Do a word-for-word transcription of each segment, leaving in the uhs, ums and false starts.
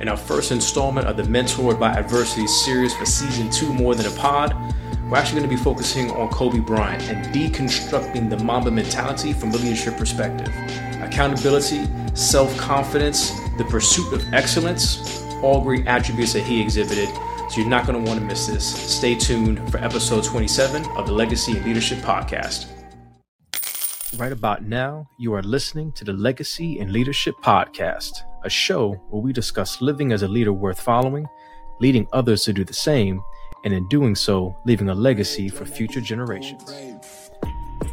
in our first installment of the Mentored by Adversity series for season two, More Than a Pod. We're actually going to be focusing on Kobe Bryant and deconstructing the Mamba mentality from a leadership perspective. Accountability, self-confidence, the pursuit of excellence, all great attributes that he exhibited. So you're not going to want to miss this. Stay tuned for episode twenty-seven of the Legacy and Leadership Podcast. Right about now, you are listening to the Legacy and Leadership Podcast, a show where we discuss living as a leader worth following, leading others to do the same, and in doing so, leaving a legacy for future generations.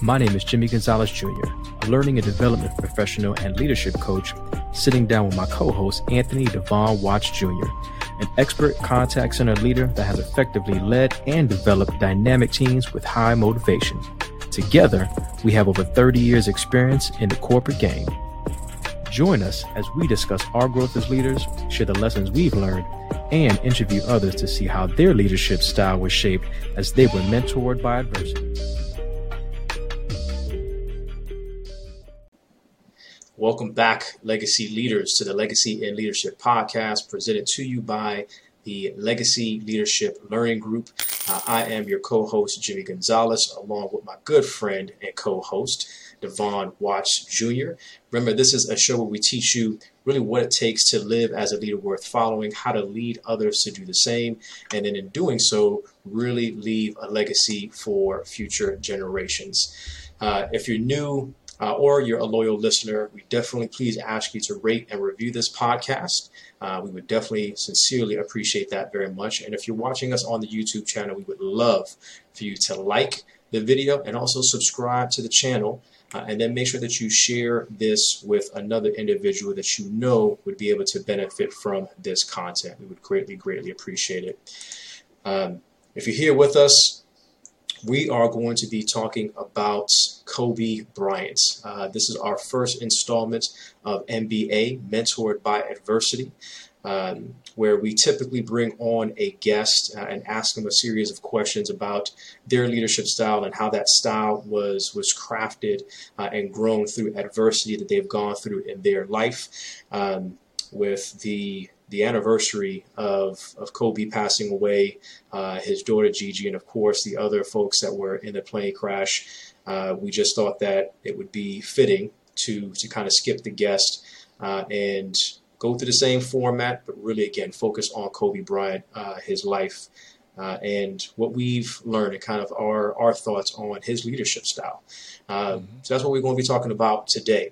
My name is Jimmy Gonzalez Junior, a learning and development professional and leadership coach, sitting down with my co-host, Anthony Devon Watch Junior, an expert contact center leader that has effectively led and developed dynamic teams with high motivation. Together, we have over thirty years experience in the corporate game. Join us as we discuss our growth as leaders, share the lessons we've learned, and interview others to see how their leadership style was shaped as they were mentored by adversity. Welcome back, Legacy Leaders, to the Legacy and Leadership Podcast, presented to you by the Legacy Leadership Learning Group. Uh, I am your co-host, Jimmy Gonzalez, along with my good friend and co-host, Devon Watts Junior Remember, this is a show where we teach you really what it takes to live as a leader worth following, how to lead others to do the same, and then in doing so, really leave a legacy for future generations. Uh, if you're new, Uh, or you're a loyal listener, we definitely please ask you to rate and review this podcast. Uh, we would definitely sincerely appreciate that very much. And if you're watching us on the YouTube channel, we would love for you to like the video and also subscribe to the channel. Uh, and then make sure that you share this with another individual that you know would be able to benefit from this content. We would greatly, greatly appreciate it. Um, if you're here with us, we are going to be talking about Kobe Bryant. Uh, this is our first installment of M B A, Mentored by Adversity, um, where we typically bring on a guest uh, and ask them a series of questions about their leadership style and how that style was, was crafted uh, and grown through adversity that they've gone through in their life. Um, with the the anniversary of, of Kobe passing away, uh, his daughter Gigi, and of course the other folks that were in the plane crash, uh, we just thought that it would be fitting to to kind of skip the guest uh, and go through the same format, but really, again, focus on Kobe Bryant, uh, his life, uh, and what we've learned and kind of our, our thoughts on his leadership style. Uh, mm-hmm. So that's what we're going to be talking about today.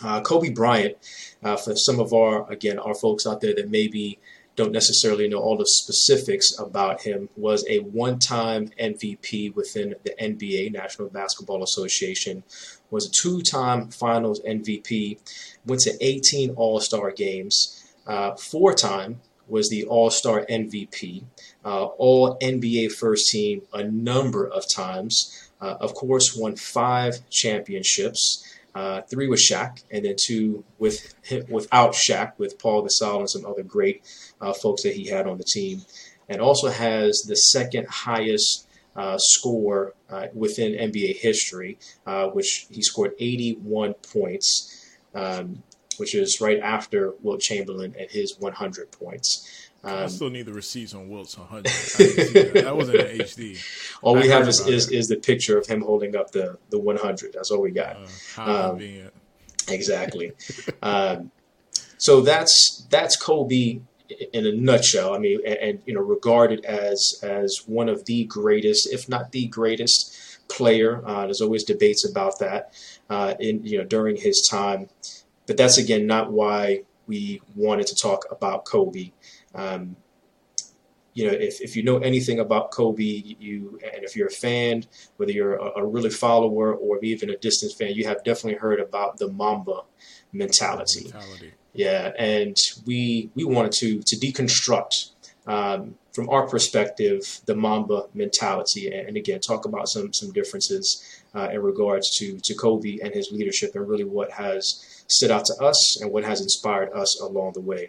Uh, Kobe Bryant, uh, for some of our, again, our folks out there that maybe don't necessarily know all the specifics about him, was a one-time M V P within the N B A, National Basketball Association, was a two-time finals M V P, went to eighteen All-Star games, uh, four-time was the All-Star M V P, uh, All-N B A First Team a number of times, uh, of course won five championships, Uh, three with Shaq, and then two with him, without Shaq, with Paul Gasol and some other great uh, folks that he had on the team, and also has the second highest uh, score uh, within N B A history, uh, which he scored eighty-one points, um, which is right after Wilt Chamberlain at his one hundred points. Um, I still need the receipts on Wilt's one hundred. That. that wasn't an H D. All we have is, is, is the picture of him holding up the, the one hundred. That's all we got. Uh, how um, exactly. um, so that's that's Kobe in a nutshell. I mean, and, and you know, regarded as as one of the greatest, if not the greatest, player. Uh, there's always debates about that. Uh, in you know during his time, but that's again not why we wanted to talk about Kobe. Um, you know, if, if you know anything about Kobe, you and if you're a fan, whether you're a, a really follower or even a distant fan, you have definitely heard about the Mamba mentality. mentality. Yeah, and we we wanted to to deconstruct um, from our perspective the Mamba mentality, and, and again talk about some some differences uh, in regards to to Kobe and his leadership, and really what has stood out to us and what has inspired us along the way.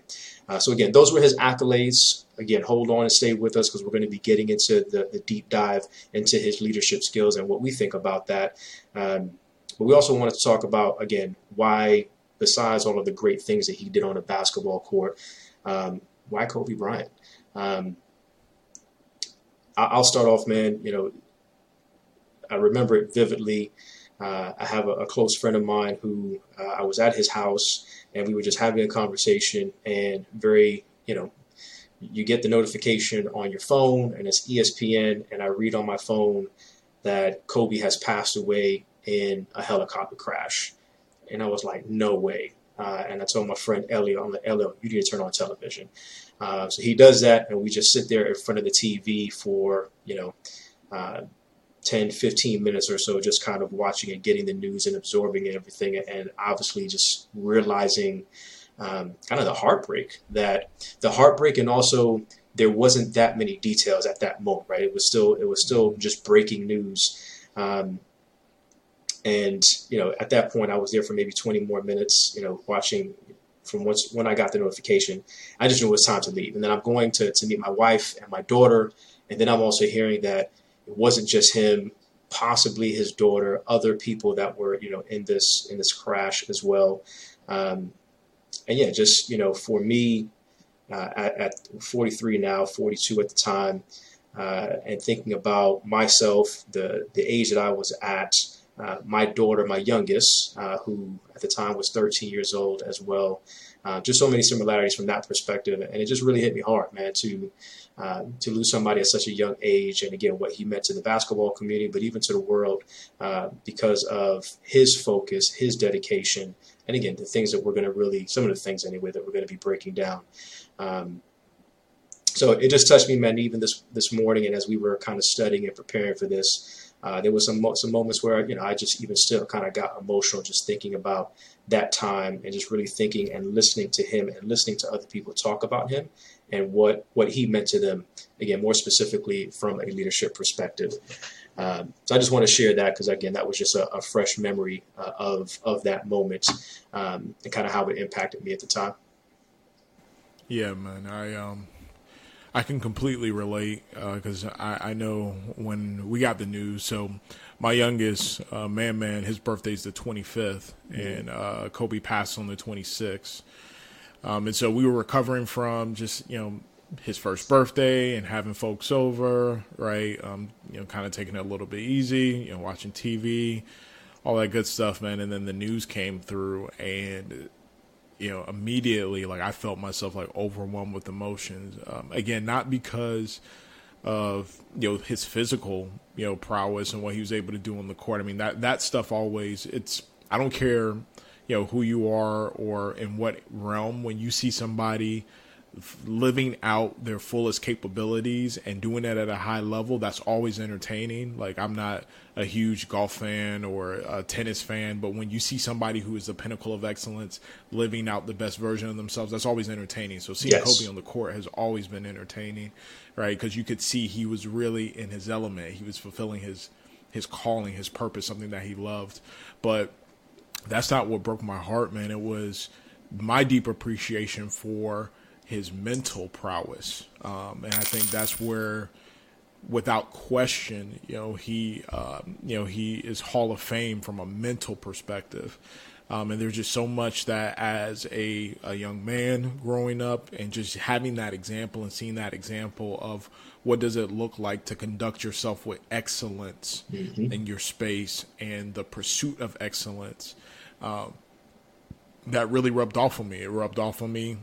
Uh, so again, those were his accolades. Again, hold on and stay with us because we're going to be getting into the, the deep dive into his leadership skills and what we think about that. Um, but we also wanted to talk about, again, why besides all of the great things that he did on a basketball court, um, why Kobe Bryant? Um, I- I'll start off, man. You know, I remember it vividly. Uh, I have a, a close friend of mine who uh, I was at his house and we were just having a conversation, and very, you know, you get the notification on your phone and it's E S P N, and I read on my phone that Kobe has passed away in a helicopter crash. And I was like, no way. Uh, and I told my friend Elio, I'm like, Elio, you need to turn on television. Uh, so he does that, and we just sit there in front of the T V for, you know, uh, ten, fifteen minutes or so, just kind of watching and getting the news and absorbing everything, and obviously just realizing um, kind of the heartbreak that the heartbreak and also there wasn't that many details at that moment, right? It was still, it was still just breaking news. Um, and, you know, at that point I was there for maybe twenty more minutes, you know, watching from once, when I got the notification, I just knew it was time to leave. And then I'm going to, to meet my wife and my daughter. And then I'm also hearing that it wasn't just him, possibly his daughter, other people that were, you know, in this in this crash as well. Um, and yeah, just, you know, for me uh, at, at forty-three now, forty-two at the time, uh, and thinking about myself, the the age that I was at, uh, my daughter, my youngest, uh, who at the time was thirteen years old as well. Uh, just so many similarities from that perspective. And it just really hit me hard, man, to uh, to lose somebody at such a young age. And again, what he meant to the basketball community, but even to the world, uh, because of his focus, his dedication. And again, the things that we're going to really, some of the things anyway, that we're going to be breaking down. Um, so it just touched me, man, even this this morning. And as we were kind of studying and preparing for this, uh, there was some, some moments where, you know, I just even still kind of got emotional just thinking about that time, and just really thinking and listening to him and listening to other people talk about him and what, what he meant to them, again, more specifically from a leadership perspective. Um, so I just want to share that because, again, that was just a, a fresh memory uh, of of that moment um, and kind of how it impacted me at the time. Yeah, man, I um, I can completely relate because uh, I, I know when we got the news, so my youngest, uh, man, man, his birthday's the twenty-fifth, and uh, Kobe passed on the twenty-sixth. Um, and so we were recovering from just, you know, his first birthday and having folks over, right? Um, you know, kind of taking it a little bit easy, you know, watching T V, all that good stuff, man. And then the news came through, and, you know, immediately, like, I felt myself, like, overwhelmed with emotions. Um, again, not because of, you know, his physical, you know, prowess and what he was able to do on the court. I mean, that, that stuff always, it's, I don't care, you know, who you are or in what realm, when you see somebody living out their fullest capabilities and doing that at a high level, that's always entertaining. Like, I'm not a huge golf fan or a tennis fan, but when you see somebody who is the pinnacle of excellence living out the best version of themselves, that's always entertaining. So seeing yes. Kobe on the court has always been entertaining, right? Because you could see he was really in his element. He was fulfilling his his calling, his purpose, something that he loved. But that's not what broke my heart, man. It was my deep appreciation for his mental prowess. Um, and I think that's where, without question, you know, he, um, you know, he is Hall of Fame from a mental perspective. Um, and there's just so much that as a, a young man growing up and just having that example and seeing that example of what does it look like to conduct yourself with excellence mm-hmm. in your space and the pursuit of excellence, um, that really rubbed off on me. It rubbed off on me.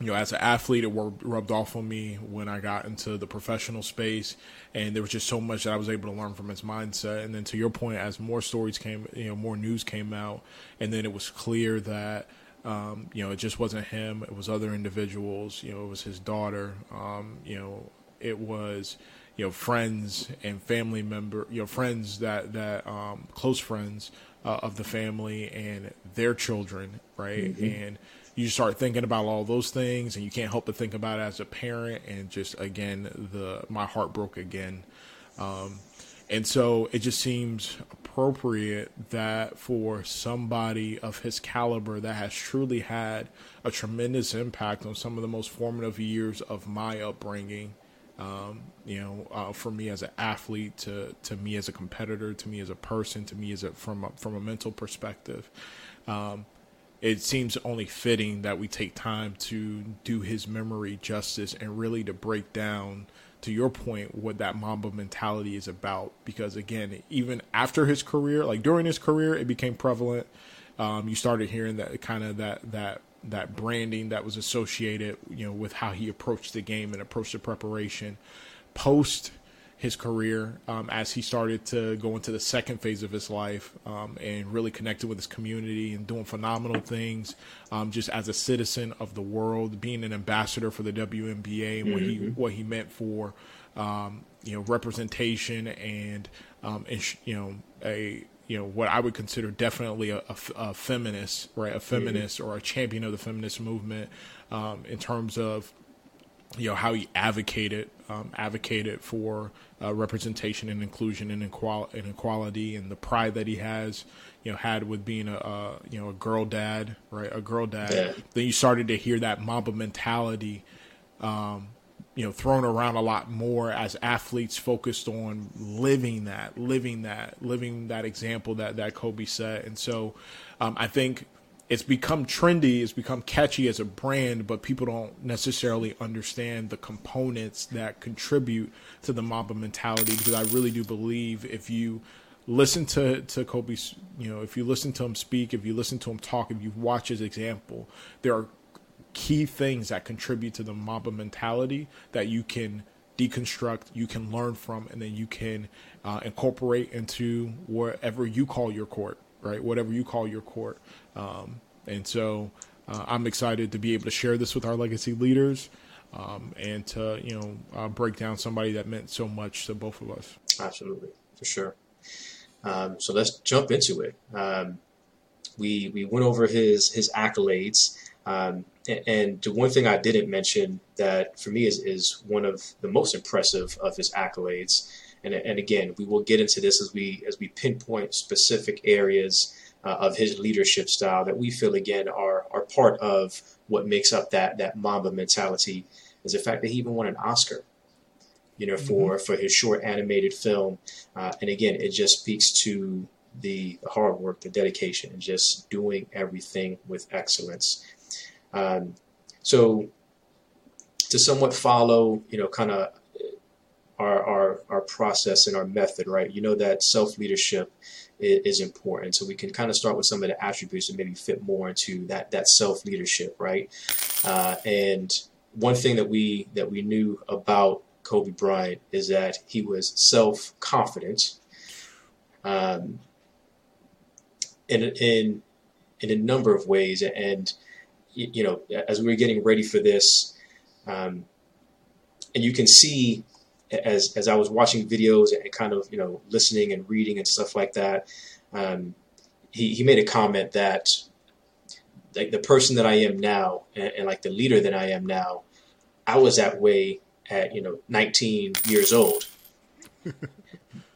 You know, as an athlete, it rubbed off on me when I got into the professional space, and there was just so much that I was able to learn from his mindset. And then to your point, as more stories came, you know, more news came out, and then it was clear that, um, you know, it just wasn't him. It was other individuals. You know, it was his daughter. Um, you know, it was, you know, friends and family member, you know, friends that, that um, close friends uh, of the family and their children, right? Mm-hmm. And you start thinking about all those things, and you can't help but think about it as a parent. And just, again, the my heart broke again. Um, and so it just seems appropriate that for somebody of his caliber that has truly had a tremendous impact on some of the most formative years of my upbringing, um, you know, uh, for me as an athlete, to, to me as a competitor, to me as a person, to me as a, from a, from a mental perspective, um, it seems only fitting that we take time to do his memory justice and really to break down, to your point, what that Mamba mentality is about. Because, again, even after his career, like during his career, it became prevalent. Um, you started hearing that kind of that that that branding that was associated, you know, with how he approached the game and approached the preparation post his career, um, as he started to go into the second phase of his life, um, and really connected with his community and doing phenomenal things, um, just as a citizen of the world, being an ambassador for the W N B A and what he what he meant for, um, you know, representation and, um, and sh- you know, a you know, what I would consider definitely a, a, a feminist, right? A feminist mm-hmm. or a champion of the feminist movement, um, in terms of, you know, how he advocated, um, advocated for uh, representation and inclusion and inequality, and equality, and the pride that he has, you know, had with being a, a you know, a girl dad, right? A girl dad. Yeah. Then you started to hear that Mamba mentality, um, you know, thrown around a lot more as athletes focused on living that, living that, living that example that, that Kobe set. And so um, I think it's become trendy, it's become catchy as a brand, but people don't necessarily understand the components that contribute to the Mamba mentality. Because I really do believe if you listen to, to Kobe, you know, if you listen to him speak, if you listen to him talk, if you watch his example, there are key things that contribute to the Mamba mentality that you can deconstruct, you can learn from, and then you can uh, incorporate into whatever you call your court, right? Whatever you call your court. Um, and so uh, I'm excited to be able to share this with our legacy leaders, um, and to, you know, uh, break down somebody that meant so much to both of us. Absolutely. For sure. Um, so let's jump into it. Um, we, we went over his, his accolades, um, and the one thing I didn't mention that for me is, is one of the most impressive of his accolades. And, and again, we will get into this as we as we pinpoint specific areas uh, of his leadership style that we feel, again, are are part of what makes up that that Mamba mentality, is the fact that he even won an Oscar, you know, for, mm-hmm. for his short animated film. Uh, and again, it just speaks to the hard work, the dedication, and just doing everything with excellence. Um, so to somewhat follow, you know, kind of our, our, our process and our method, right? You know, that self-leadership is, is important. So we can kind of start with some of the attributes that maybe fit more into that, that self-leadership, right? Uh, and one thing that we, that we knew about Kobe Bryant is that he was self-confident, um, in, in, in a number of ways. And, you know, as we were getting ready for this, um, and you can see as as I was watching videos and kind of, you know, listening and reading and stuff like that, um, he, he made a comment that, like, the person that I am now and, and like the leader that I am now, I was that way at, you know, nineteen years old.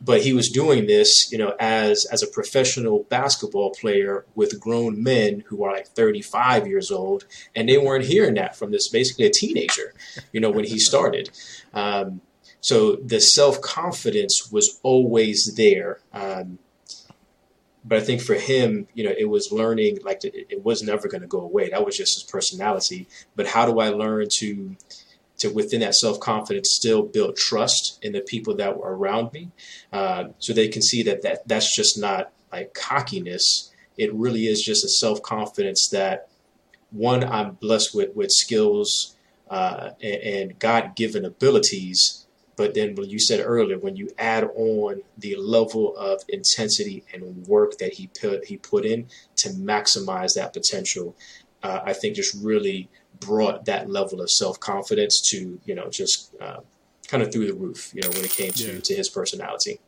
But he was doing this, you know, as as a professional basketball player with grown men who are like thirty-five years old, and they weren't hearing that from this basically a teenager, you know, when he started. Um, so the self-confidence was always there. Um, but I think for him, you know, it was learning, like, it, it was never going to go away. That was just his personality. But how do I learn to... to within that self-confidence still build trust in the people that were around me, uh, so they can see that, that that's just not like cockiness. It really is just a self-confidence that, one, I'm blessed with, with skills uh, and, and God-given abilities. But then when you said earlier, when you add on the level of intensity and work that he put, he put in to maximize that potential, uh, I think just really brought that level of self-confidence to, you know, just uh, kind of through the roof, you know, when it came to, yeah. to his personality.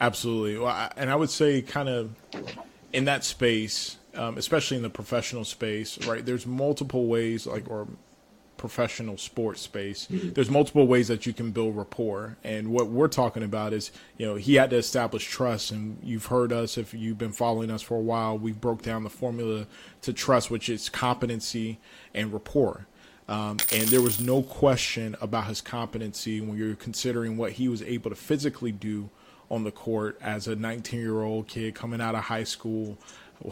Absolutely. Well, I, and I would say kind of in that space, um, especially in the professional space, right, there's multiple ways, like, or professional sports space, mm-hmm. there's multiple ways that you can build rapport. And what we're talking about is, you know, he had to establish trust. And you've heard us, if you've been following us for a while, we broke down the formula to trust, which is competency and rapport. Um, and there was no question about his competency when you're considering what he was able to physically do on the court as a nineteen year old kid coming out of high school,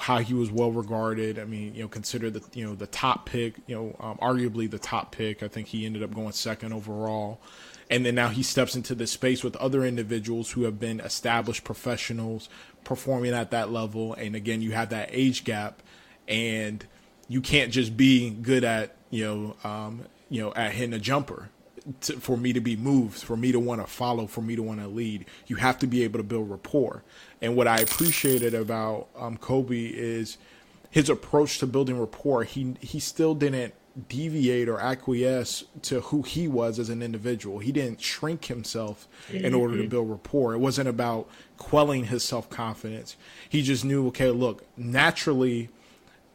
how he was well regarded. I mean, you know, considered the you know the top pick, you know, um, arguably the top pick. I think he ended up going second overall. And then now he steps into this space with other individuals who have been established professionals performing at that level. And again, you have that age gap, and you can't just be good at, you know, um, you know, at hitting a jumper to, for me to be moved, for me to want to follow, for me to want to lead. You have to be able to build rapport. And what I appreciated about um, Kobe is his approach to building rapport. He, he still didn't deviate or acquiesce to who he was as an individual. He didn't shrink himself in order to build rapport. It wasn't about quelling his self-confidence. He just knew, okay, look, naturally,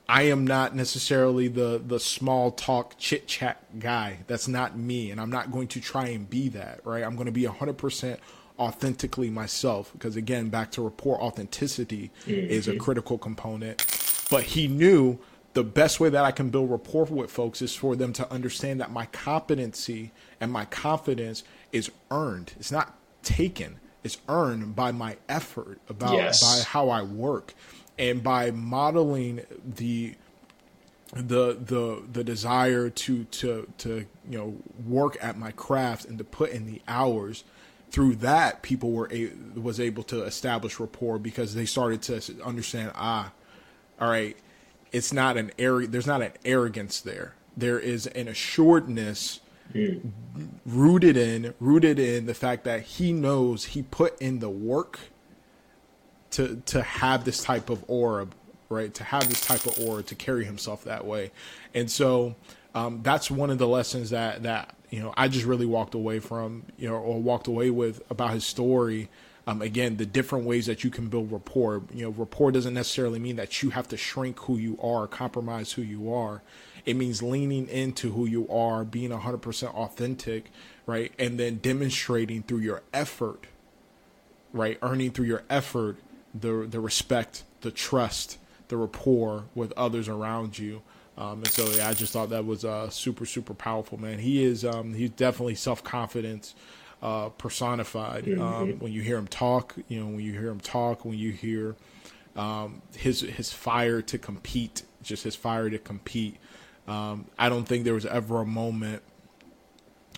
I am not necessarily the, the small talk chit chat guy. That's not me. And I'm not going to try and be that, right? I'm going to be a hundred percent authentically myself. Because again, back to rapport, authenticity mm-hmm. is a critical component, but he knew the best way that I can build rapport with folks is for them to understand that my competency and my confidence is earned. It's not taken. It's earned by my effort, about yes. by how I work, and by modeling the the the the desire to to to you know work at my craft and to put in the hours. Through that, people were a, was able to establish rapport because they started to understand. Ah, all right. It's not an ar- there's not an arrogance there. There is an assuredness mm. rooted in rooted in the fact that he knows he put in the work to to have this type of aura, right? To have this type of aura, to carry himself that way. And so um, that's one of the lessons that that you know I just really walked away from, you know, or walked away with about his story. Um, again, the different ways that you can build rapport. You know, rapport doesn't necessarily mean that you have to shrink who you are, compromise who you are. It means leaning into who you are, being one hundred percent authentic, right? And then demonstrating through your effort, right? Earning through your effort the the respect, the trust, the rapport with others around you. Um, and so yeah, I just thought that was uh, super, super powerful, man. He is um, he's definitely self-confidence. Uh, personified. Um, mm-hmm. When you hear him talk, you know, when you hear him talk, when you hear um, his his fire to compete, just his fire to compete. Um, I don't think there was ever a moment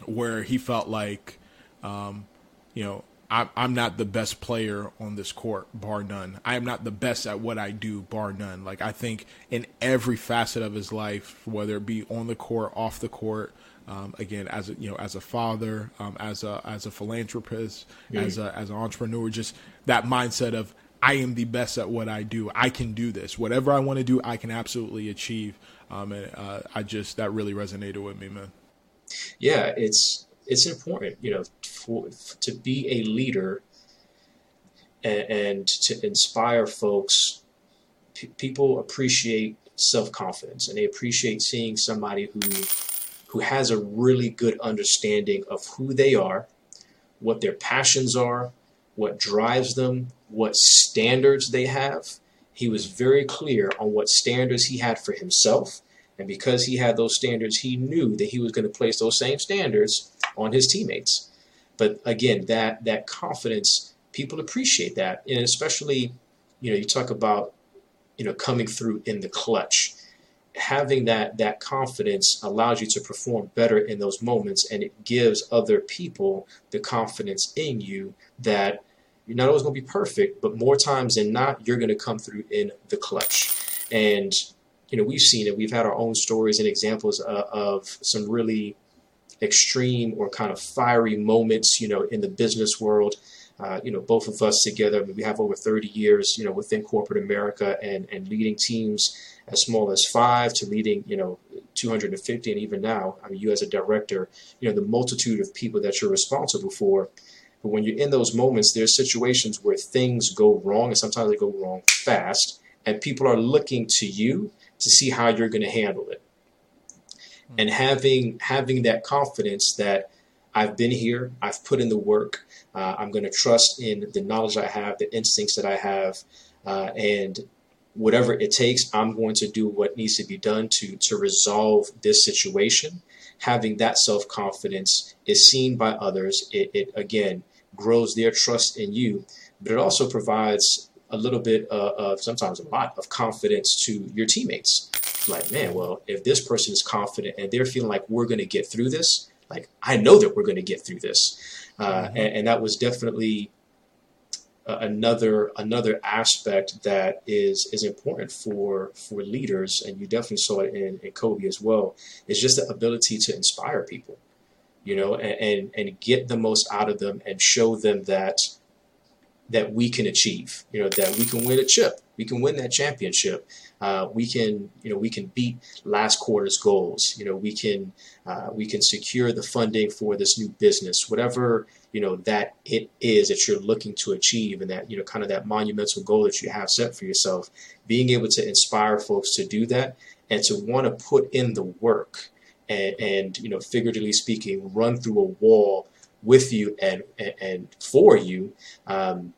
where he felt like, um, you know, I, I'm not the best player on this court, bar none. I am not the best at what I do, bar none. Like I think in every facet of his life, whether it be on the court, off the court. Um, again, as a, you know, as a father, um, as a as a philanthropist, mm. as a as an entrepreneur, just that mindset of I am the best at what I do. I can do this. Whatever I want to do, I can absolutely achieve. Um, and uh, I just that really resonated with me, man. Yeah, it's it's important, you know, for, to be a leader and, and to inspire folks. P- people appreciate self-confidence, and they appreciate seeing somebody who. who has a really good understanding of who they are, what their passions are, what drives them, what standards they have. He was very clear on what standards he had for himself. And because he had those standards, he knew that he was going to place those same standards on his teammates. But again, that that confidence, people appreciate that. And especially, you know, you talk about, you know, coming through in the clutch. Having that that confidence allows you to perform better in those moments, and it gives other people the confidence in you that you're not always going to be perfect, but more times than not, you're going to come through in the clutch. And, you know, we've seen it. We've had our own stories and examples uh, of some really extreme or kind of fiery moments, you know, in the business world. Uh, you know, both of us together, I mean, we have over thirty years, you know, within corporate America and, and leading teams as small as five to leading, you know, two hundred fifty. And even now, I mean, you as a director, you know, the multitude of people that you're responsible for. But when you're in those moments, there's situations where things go wrong, and sometimes they go wrong fast, and people are looking to you to see how you're going to handle it. Mm-hmm. And having having that confidence that I've been here, I've put in the work, uh, I'm going to trust in the knowledge I have, the instincts that I have, uh, and whatever it takes, I'm going to do what needs to be done to to resolve this situation. Having that self-confidence is seen by others. It, it again, grows their trust in you, but it also provides a little bit uh, of, sometimes a lot of confidence to your teammates. Like, man, well, if this person is confident and they're feeling like we're going to get through this, like, I know that we're going to get through this. Uh, mm-hmm. and, and that was definitely uh, another another aspect that is is important for for leaders. And you definitely saw it in, in Kobe as well. It's just the ability to inspire people, you know, and, and, and get the most out of them and show them that that we can achieve, you know, that we can win a chip. We can win that championship. Uh, we can, you know, we can beat last quarter's goals. You know, we can, uh, we can secure the funding for this new business, whatever, you know, that it is that you're looking to achieve, and that, you know, kind of that monumental goal that you have set for yourself. Being able to inspire folks to do that and to want to put in the work and, and, you know, figuratively speaking, run through a wall with you and, and, and for you. Um,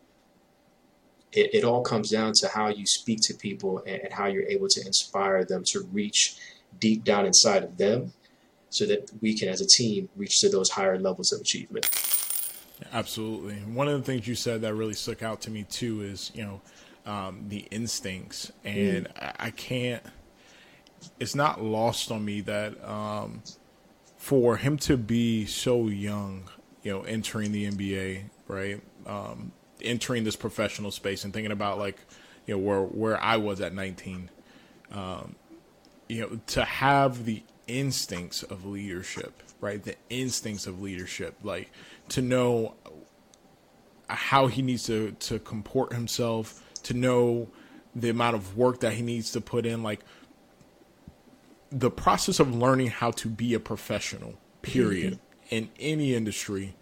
It, it all comes down to how you speak to people and, and how you're able to inspire them to reach deep down inside of them so that we can, as a team, reach to those higher levels of achievement. Absolutely. One of the things you said that really stuck out to me, too, is, you know, um, the instincts. And mm. I, I can't – it's not lost on me that um, for him to be so young, you know, entering the N B A, right, um, entering this professional space and thinking about, like, you know, where, where I was at nineteen, um, you know, to have the instincts of leadership, right? The instincts of leadership, like to know how he needs to, to comport himself, to know the amount of work that he needs to put in, like the process of learning how to be a professional, period, mm-hmm. in any industry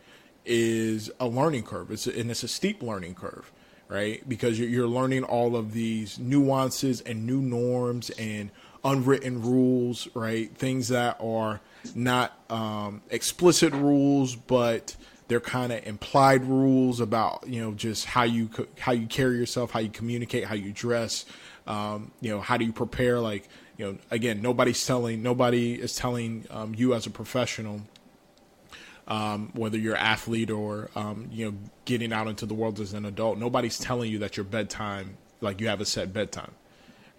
is a learning curve. It's and it's a steep learning curve, right? Because you're learning all of these nuances and new norms and unwritten rules, right? Things that are not um, explicit rules, but they're kind of implied rules about, you know, just how you how you carry yourself, how you communicate, how you dress, um, you know, how do you prepare? Like, you know, again, nobody's telling nobody is telling um, you as a professional. Um, whether you're an athlete or, um, you know, getting out into the world as an adult, nobody's telling you that your bedtime, like you have a set bedtime,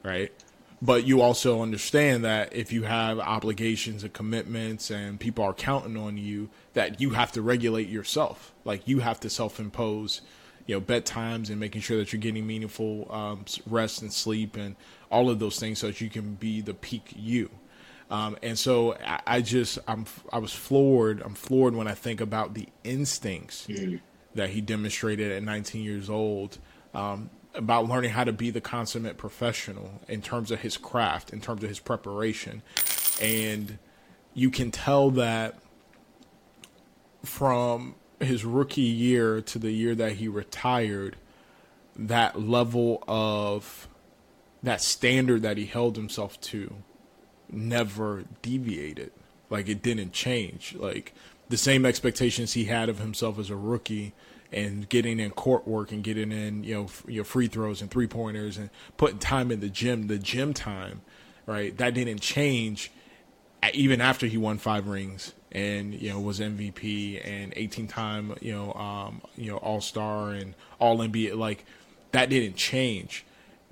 right? But you also understand that if you have obligations and commitments and people are counting on you, that you have to regulate yourself. Like you have to self-impose, you know, bedtimes and making sure that you're getting meaningful um, rest and sleep and all of those things so that you can be the peak you. Um, and so I, I just, I'm, I was floored. I'm floored when I think about the instincts mm-hmm. that he demonstrated at nineteen years old, um, about learning how to be the consummate professional in terms of his craft, in terms of his preparation. And you can tell that from his rookie year to the year that he retired, that level of that standard that he held himself to never deviated. Like it didn't change. Like the same expectations he had of himself as a rookie and getting in court work and getting in, you know, f- your free throws and three pointers and putting time in the gym, the gym time, right? That didn't change even after he won five rings and, you know, was M V P and eighteen time, you know, um, you know, all-star and all N B A, like that didn't change.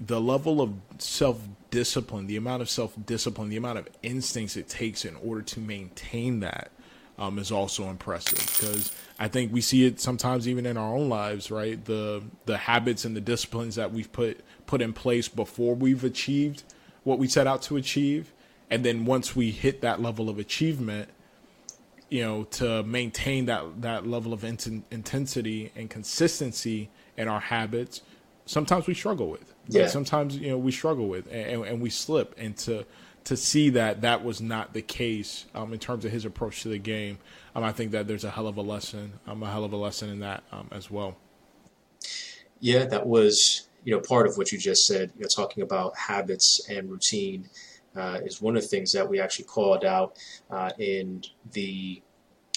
The level of self-discipline, the amount of self-discipline, the amount of instincts it takes in order to maintain that um, is also impressive, because I think we see it sometimes even in our own lives, right? The the habits and the disciplines that we've put, put in place before we've achieved what we set out to achieve. And then once we hit that level of achievement, you know, to maintain that, that level of in- intensity and consistency in our habits, sometimes we struggle with. Yeah. Like sometimes, you know, we struggle with and, and we slip. And to to see that that was not the case um, in terms of his approach to the game, um, I think that there's a hell of a lesson. Um, a hell of a lesson in that um, as well. Yeah, that was, you know, part of what you just said. You know, talking about habits and routine uh, is one of the things that we actually called out uh, in the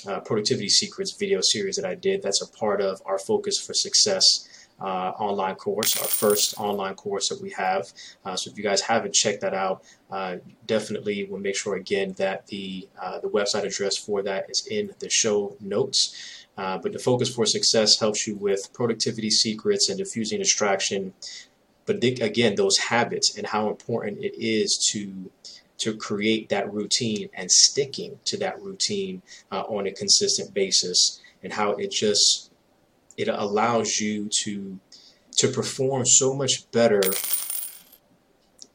uh, Productivity Secrets video series that I did. That's a part of our Focus for Success uh, online course, our first online course that we have. Uh, so if you guys haven't checked that out, uh, definitely will make sure again that the uh, the website address for that is in the show notes. Uh, but the Focus for Success helps you with productivity secrets and diffusing distraction. But th- again, those habits and how important it is to to create that routine and sticking to that routine uh, on a consistent basis, and how it just it allows you to to perform so much better,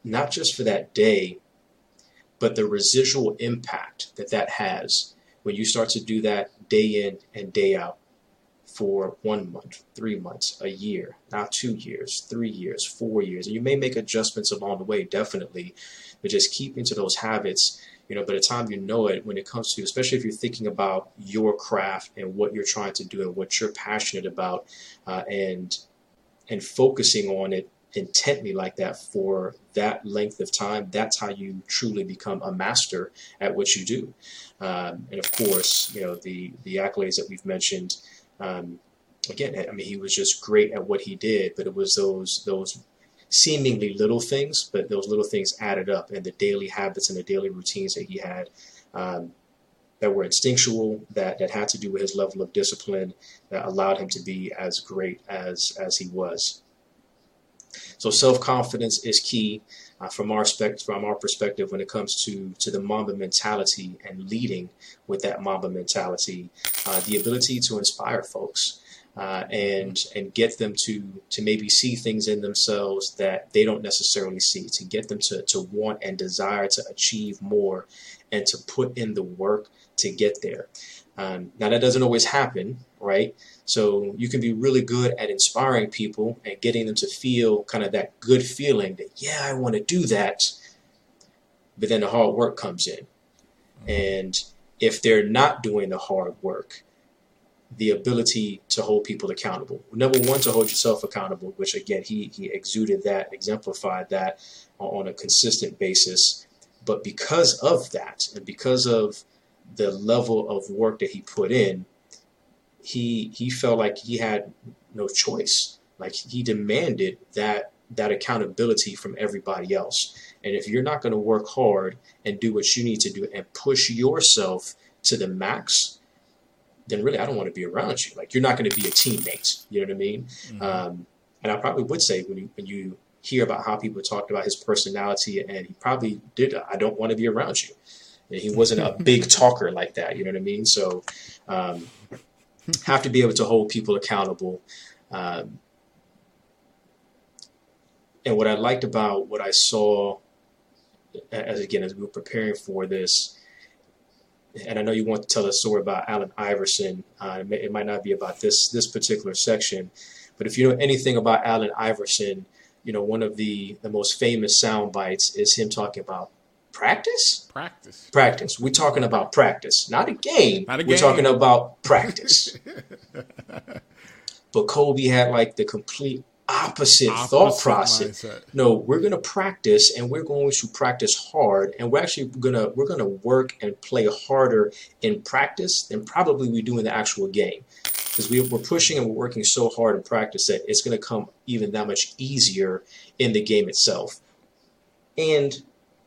not just for that day, but the residual impact that that has. When you start to do that day in and day out for one month, three months, a year, not two years, three years, four years, and you may make adjustments along the way, definitely, but just keep into those habits. You know, by the time you know it, when it comes to, especially if you're thinking about your craft and what you're trying to do and what you're passionate about, uh, and and focusing on it intently like that for that length of time, that's how you truly become a master at what you do. Um, and of course, you know, the the accolades that we've mentioned, um, again, I mean, he was just great at what he did, but it was those those seemingly little things, but those little things added up, and the daily habits and the daily routines that he had um, that were instinctual, that, that had to do with his level of discipline that allowed him to be as great as, as he was. So self-confidence is key uh, from our spect- from our perspective when it comes to, to the Mamba mentality and leading with that Mamba mentality, uh, the ability to inspire folks uh, and and get them to to maybe see things in themselves that they don't necessarily see, to get them to, to want and desire to achieve more and to put in the work to get there. Um, now, that doesn't always happen, right? So you can be really good at inspiring people and getting them to feel kind of that good feeling that, yeah, I want to do that. But then the hard work comes in. Mm-hmm. And if they're not doing the hard work, the ability to hold people accountable. Number one, to hold yourself accountable, which, again, he, he exuded that, exemplified that on a consistent basis. But because of that and because of the level of work that he put in, he he felt like he had no choice. Like, he demanded that that accountability from everybody else. And if you're not going to work hard and do what you need to do and push yourself to the max, then really I don't want to be around you. Like, you're not going to be a teammate. You know what I mean? Mm-hmm. Um, and I probably would say when you, when you hear about how people talked about his personality, and he probably did, I don't want to be around you. He wasn't a big talker like that. You know what I mean? So um, have to be able to hold people accountable. Um, and what I liked about what I saw, as again, as we were preparing for this, and I know you want to tell a story about Allen Iverson. Uh, it, may, it might not be about this this particular section, but if you know anything about Allen Iverson, you know, one of the, the most famous sound bites is him talking about Practice? Practice. Practice. We're talking about practice. Not a game. Not a game. We're talking about practice. But Kobe had like the complete opposite, opposite thought process. Mindset. No, we're going to practice, and we're going to practice hard, and we're actually going to we're going to work and play harder in practice than probably we do in the actual game. Because we, we're pushing and we're working so hard in practice that it's going to come even that much easier in the game itself. And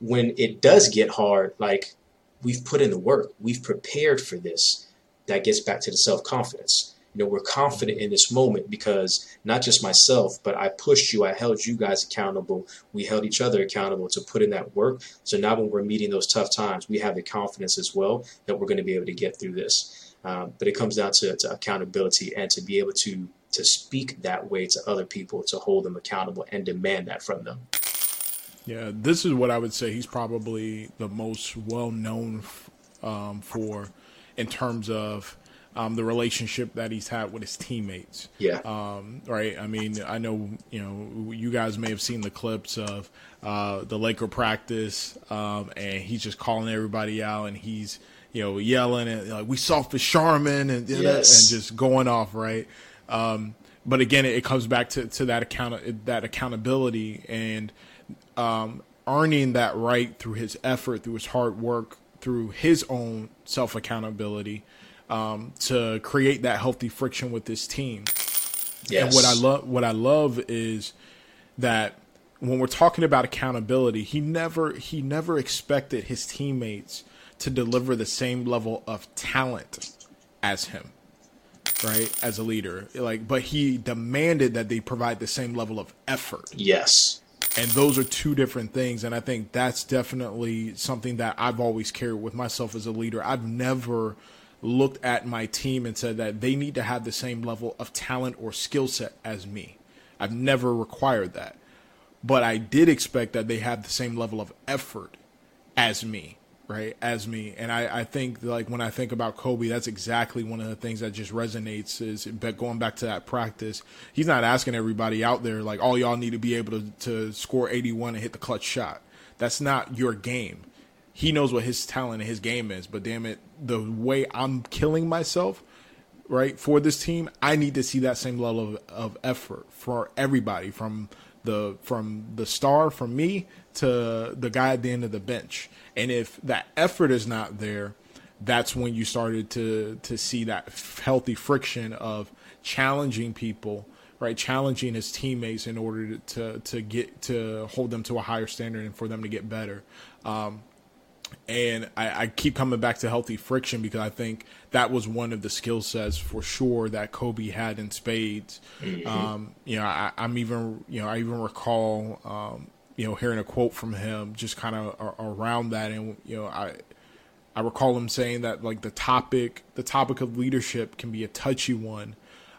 when it does get hard, like, we've put in the work, we've prepared for this. That gets back to the self-confidence. You know, we're confident in this moment because not just myself, but I pushed you, I held you guys accountable. We held each other accountable to put in that work. So now when we're meeting those tough times, we have the confidence as well that we're going to be able to get through this. Um, but it comes down to, to accountability and to be able to, to speak that way to other people, to hold them accountable and demand that from them. Yeah, this is what I would say he's probably the most well-known um, for in terms of um, the relationship that he's had with his teammates. Yeah. Um, right. I mean, I know, you know, you guys may have seen the clips of uh, the Laker practice um, and he's just calling everybody out and he's, you know, yelling and like, we selfish Charmin and, yes. and just going off. Right. Um, but again, it comes back to, to that account, that accountability and, Um, earning that right through his effort, through his hard work, through his own self accountability, um, to create that healthy friction with his team. Yes. And what I love, what I love is that when we're talking about accountability, he never, he never expected his teammates to deliver the same level of talent as him, right? As a leader, like, but he demanded that they provide the same level of effort. Yes. And those are two different things. And I think that's definitely something that I've always carried with myself as a leader. I've never looked at my team and said that they need to have the same level of talent or skill set as me. I've never required that. But I did expect that they have the same level of effort as me, right? As me. And I, I think, like, when I think about Kobe, that's exactly one of the things that just resonates, is going back to that practice. He's not asking everybody out there, like, all y'all need to be able to, to score eighty-one and hit the clutch shot. That's not your game. He knows what his talent and his game is, but damn it, the way I'm killing myself, right, for this team, I need to see that same level of, of effort for everybody, from the from the star, from me, to the guy at the end of the bench. And if that effort is not there, that's when you started to to see that healthy friction of challenging people, right, challenging his teammates in order to to get to hold them to a higher standard and for them to get better. Um, And I, I keep coming back to healthy friction, because I think that was one of the skill sets for sure that Kobe had in spades. Mm-hmm. Um, you know, I, I'm even, you know, I even recall, um, you know, hearing a quote from him just kind of around that. And, you know, I, I recall him saying that, like, the topic, the topic of leadership can be a touchy one,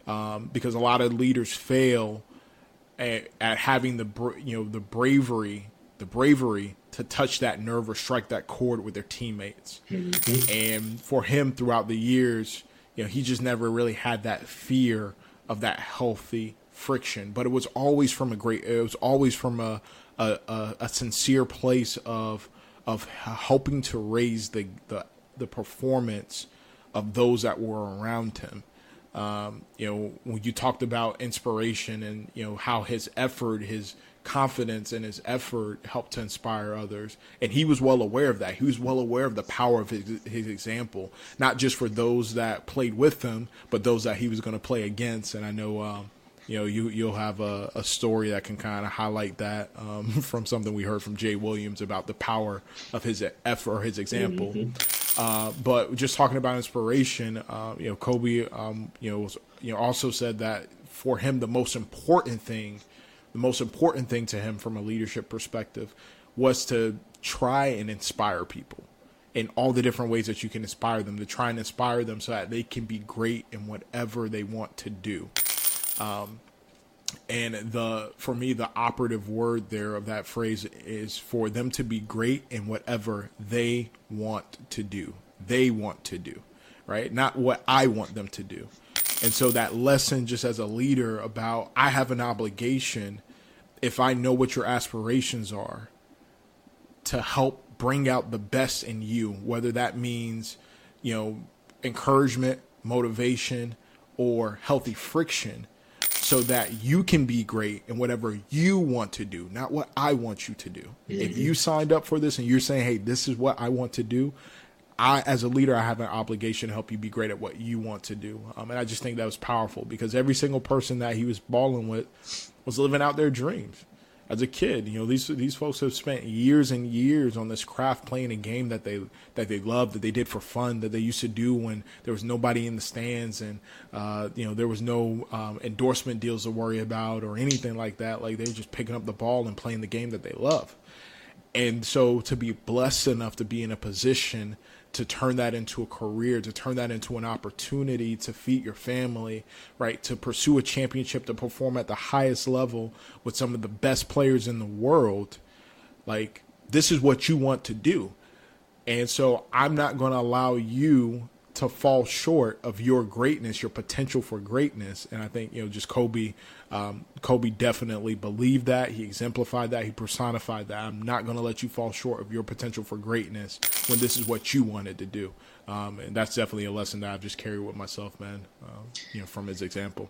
um, because a lot of leaders fail at, at having the, bra- you know, the bravery, the bravery to touch that nerve or strike that chord with their teammates. Mm-hmm. And for him throughout the years, you know, he just never really had that fear of that healthy friction, but it was always from a great, it was always from a, a, a, a sincere place of, of helping to raise the, the, the performance of those that were around him. Um, you know, when you talked about inspiration and, you know, how his effort, his, confidence and his effort helped to inspire others, and he was well aware of that. He was well aware of the power of his, his example, not just for those that played with him, but those that he was going to play against. And I know, um, you know, you you'll have a, a story that can kind of highlight that, um, from something we heard from Jay Williams about the power of his effort or his example. Mm-hmm. Uh, but just talking about inspiration, uh, you know, Kobe, um, you know, was, you know, also said that for him, the most important thing. The most important thing to him from a leadership perspective was to try and inspire people in all the different ways that you can inspire them, to try and inspire them so that they can be great in whatever they want to do. Um, and the, for me, the operative word there of that phrase is for them to be great in whatever they want to do. They want to do, right? Not what I want them to do. And so that lesson, just as a leader, about I have an obligation, if I know what your aspirations are, to help bring out the best in you, whether that means, you know, encouragement, motivation, or healthy friction, so that you can be great in whatever you want to do, not what I want you to do. Mm-hmm. If you signed up for this and you're saying, hey, this is what I want to do, I, as a leader, I have an obligation to help you be great at what you want to do. Um, and I just think that was powerful, because every single person that he was balling with was living out their dreams as a kid. You know, these, these folks have spent years and years on this craft, playing a game that they, that they loved, that they did for fun, that they used to do when there was nobody in the stands and, uh, you know, there was no, um, endorsement deals to worry about or anything like that. Like, they were just picking up the ball and playing the game that they love. And so to be blessed enough to be in a position to turn that into a career, to turn that into an opportunity to feed your family, right? To pursue a championship, to perform at the highest level with some of the best players in the world. Like, this is what you want to do. And so I'm not going to allow you to fall short of your greatness, your potential for greatness. And I think, you know, just Kobe, um, Kobe definitely believed that. He exemplified that. He personified that. I'm not going to let you fall short of your potential for greatness when this is what you wanted to do. Um, and that's definitely a lesson that I've just carried with myself, man, uh, you know, from his example.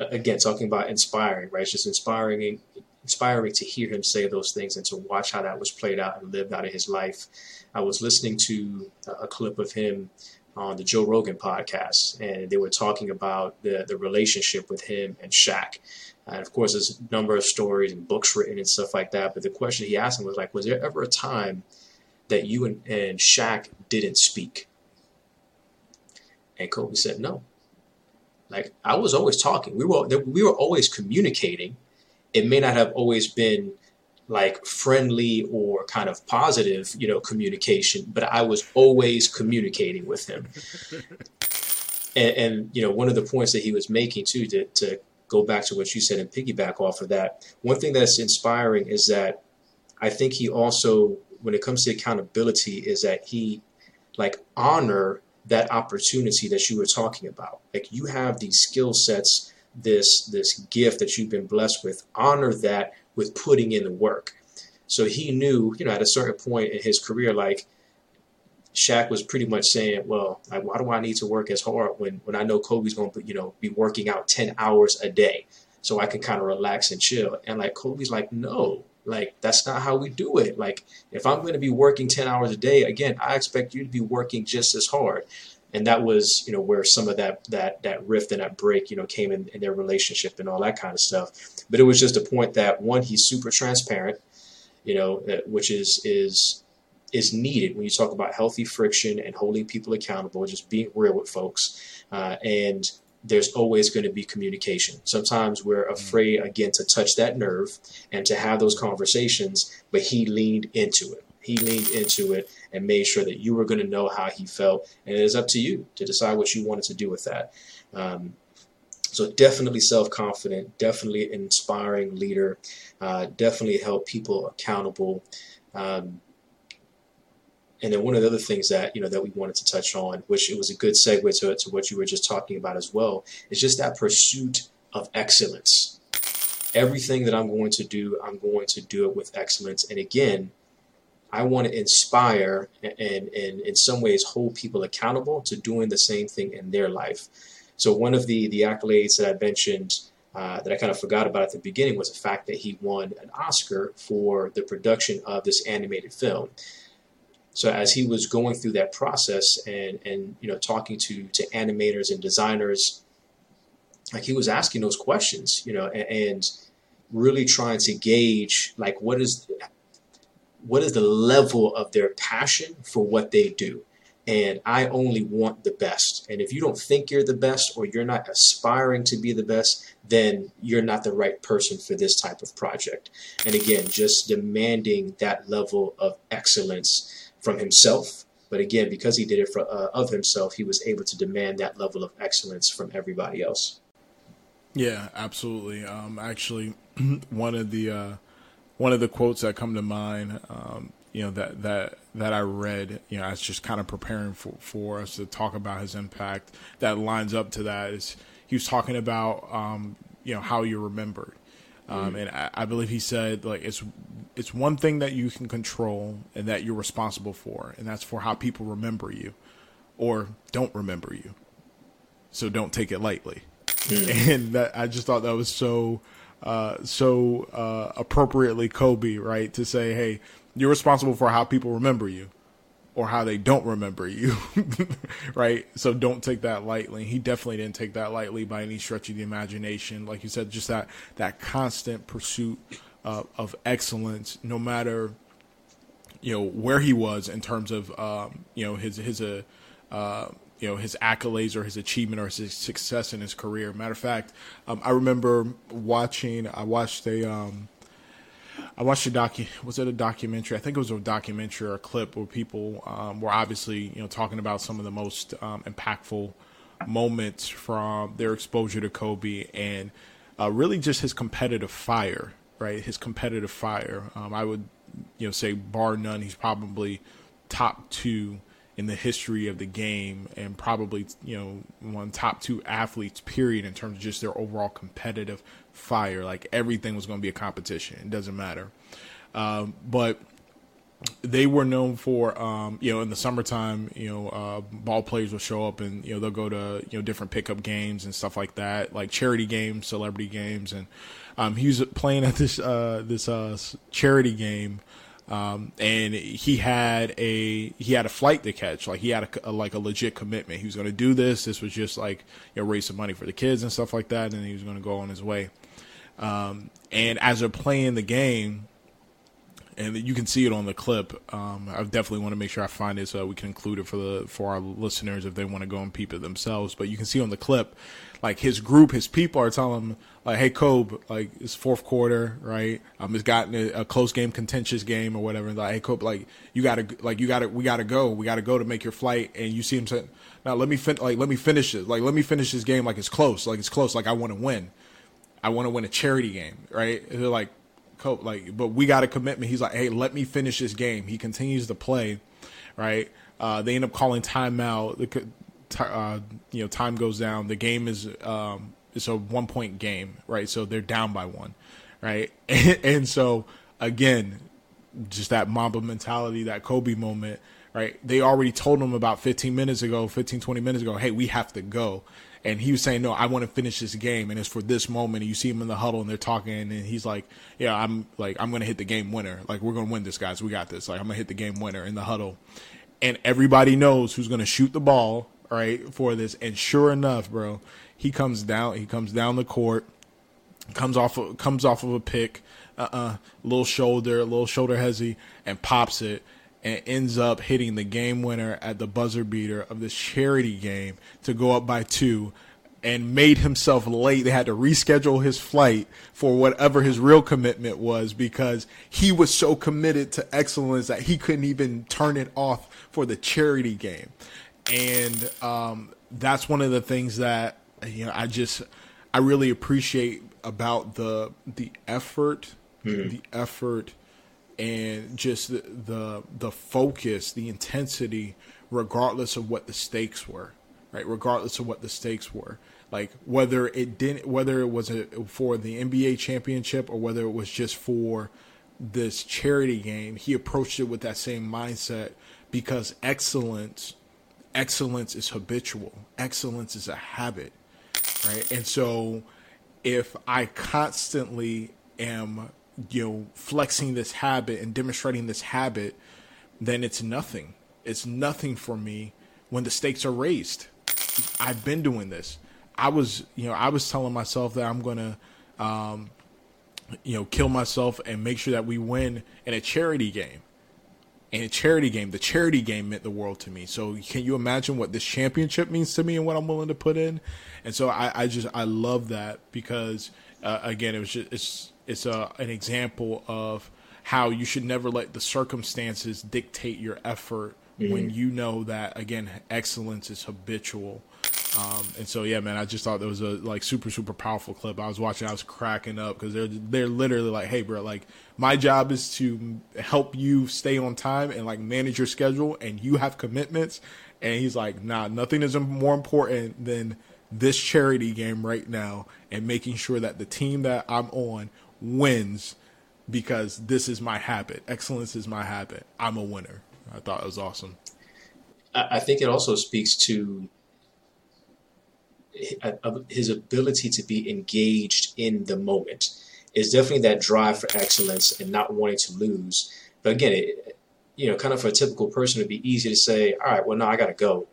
Again, talking about inspiring, right? It's just inspiring, inspiring to hear him say those things and to watch how that was played out and lived out in his life. I was listening to a clip of him on the Joe Rogan podcast, and they were talking about the, the relationship with him and Shaq. And of course, there's a number of stories and books written and stuff like that. But the question he asked him was like, was there ever a time that you and, and Shaq didn't speak? And Kobe said, no. Like, I was always talking. We were we were always communicating. It may not have always been like friendly or kind of positive, you know, communication, but I was always communicating with him. and, and, you know, one of the points that he was making too, to, to go back to what you said and piggyback off of that, one thing that's inspiring is that I think he also, when it comes to accountability, is that he like honor that opportunity that you were talking about. Like, you have these skill sets, this, this gift that you've been blessed with, honor that with putting in the work. So he knew, you know, at a certain point in his career, like Shaq was pretty much saying, well, like, why do I need to work as hard when, when I know Kobe's going to, you know, be working out ten hours a day so I can kind of relax and chill. And like, Kobe's like, no, like, that's not how we do it. Like, if I'm going to be working ten hours a day, again, I expect you to be working just as hard. And that was, you know, where some of that that that rift and that break, you know, came in, in their relationship and all that kind of stuff. But it was just a point that, one, he's super transparent, you know, which is is is needed when you talk about healthy friction and holding people accountable, just being real with folks. Uh, and there's always going to be communication. Sometimes we're afraid, again, to touch that nerve and to have those conversations, but he leaned into it. He leaned into it and made sure that you were going to know how he felt. And it is up to you to decide what you wanted to do with that. Um, so definitely self-confident, definitely an inspiring leader, uh, definitely held people accountable. Um, and then one of the other things that, you know, that we wanted to touch on, which it was a good segue to, to what you were just talking about as well, is just that pursuit of excellence. Everything that I'm going to do, I'm going to do it with excellence. And again, I want to inspire and, and, and in some ways hold people accountable to doing the same thing in their life. So one of the, the accolades that I mentioned uh, that I kind of forgot about at the beginning was the fact that he won an Oscar for the production of this animated film. So as he was going through that process and, and you know, talking to, to animators and designers, like, he was asking those questions, you know, and, and really trying to gauge, like, what is... what is the level of their passion for what they do? And I only want the best. And if you don't think you're the best or you're not aspiring to be the best, then you're not the right person for this type of project. And again, just demanding that level of excellence from himself. But again, because he did it for, uh, of himself, he was able to demand that level of excellence from everybody else. Yeah, absolutely. Um, actually, one of the, uh, One of the quotes that come to mind, um, you know, that, that, that I read, you know, I was just kind of preparing for, for us to talk about his impact that lines up to that is he was talking about, um, you know, how you're remembered. Um, mm-hmm. And I, I believe he said, like, it's, it's one thing that you can control and that you're responsible for, and that's for how people remember you or don't remember you. So don't take it lightly. Mm-hmm. And that, I just thought that was so Uh, so uh, appropriately Kobe, right, to say, hey, you're responsible for how people remember you or how they don't remember you, right? So don't take that lightly. He definitely didn't take that lightly by any stretch of the imagination. Like you said, just that, that constant pursuit uh, of excellence, no matter, you know, where he was in terms of, um, you know, his, his, uh, uh, you know, his accolades or his achievement or his success in his career. Matter of fact, um, I remember watching, I watched a, um, I watched a docu, was it a documentary? I think it was a documentary or a clip where people um, were obviously, you know, talking about some of the most um, impactful moments from their exposure to Kobe and uh, really just his competitive fire, right? His competitive fire. Um, I would, you know, say bar none, he's probably top two in the history of the game and probably, you know, one top two athletes period in terms of just their overall competitive fire. Like, everything was going to be a competition. It doesn't matter. Um, but they were known for, um, you know, in the summertime, you know, uh, ball players will show up and, you know, they'll go to, you know, different pickup games and stuff like that, like charity games, celebrity games. And um, he was playing at this, uh, this uh, charity game Um, and he had a, he had a flight to catch. Like he had a, a like a legit commitment. He was going to do this. This was just like, you know, raise some money for the kids and stuff like that. And then he was going to go on his way. Um, and as they're playing the game, and you can see it on the clip. Um, I definitely want to make sure I find it so that we can include it for the, for our listeners if they want to go and peep it themselves. But you can see on the clip, like his group, his people are telling him, like, "Hey, Kobe, like it's fourth quarter, right? Um, it's gotten a, a close game, contentious game, or whatever. Like, hey, Kobe, like you gotta, like you gotta, we gotta go, we gotta go to make your flight." And you see him saying, "Now let me fin- like let me finish it, like let me finish this game, like it's close, like it's close, like I want to win, I want to win a charity game, right?" And they're like, Kobe, like, but we got a commitment. He's like, "Hey, let me finish this game." He continues to play, right? Uh, they end up calling timeout. Uh, you know, time goes down. The game is um, it's a one point game, right? So they're down by one, right? And, and so again, just that Mamba mentality, that Kobe moment, right? They already told him about fifteen minutes ago, fifteen, twenty minutes ago, "Hey, we have to go." And he was saying, "No, I want to finish this game, and it's for this moment." And you see him in the huddle, and they're talking, and he's like, "Yeah, I'm like, I'm gonna hit the game winner. Like, we're gonna win this, guys. We got this. Like, I'm gonna hit the game winner in the huddle." And everybody knows who's gonna shoot the ball, right, for this. And sure enough, bro, he comes down. He comes down the court, comes off, of, comes off of a pick, uh, uh-uh, little shoulder, little shoulder hezzy, and pops it. And ends up hitting the game winner at the buzzer beater of this charity game to go up by two, and made himself late. They had to reschedule his flight for whatever his real commitment was, because he was so committed to excellence that he couldn't even turn it off for the charity game. And um, that's one of the things that, you know, I just I really appreciate about the the effort, mm-hmm. the effort. And just the, the the focus, the intensity, regardless of what the stakes were, right? Regardless of what the stakes were, like whether it didn't, whether it was a, for the N B A championship or whether it was just for this charity game, he approached it with that same mindset, because excellence, excellence is habitual, excellence is a habit, right? And so, if I constantly am, you know, flexing this habit and demonstrating this habit, then it's nothing. It's nothing for me when the stakes are raised. I've been doing this. I was, you know, I was telling myself that I'm going to, um, you know, kill myself and make sure that we win in a charity game. In a charity game, the charity game meant the world to me. So can you imagine what this championship means to me and what I'm willing to put in? And so I, I just, I love that, because uh, again, it was just, it's, It's a, an example of how you should never let the circumstances dictate your effort, mm-hmm. when you know that, again, excellence is habitual. Um, and so, yeah, man, I just thought that was a like super, super powerful clip. I was watching, I was cracking up, because they're, they're literally like, "Hey, bro, like my job is to help you stay on time and like manage your schedule, and you have commitments." And he's like, "Nah, nothing is more important than this charity game right now, and making sure that the team that I'm on wins, because this is my habit. Excellence is my habit. I'm a winner." I thought it was awesome. I think it also speaks to his ability to be engaged in the moment. It's definitely that drive for excellence and not wanting to lose. But again, it, you know, kind of for a typical person, it'd be easy to say, "All right, well, no, I got to go."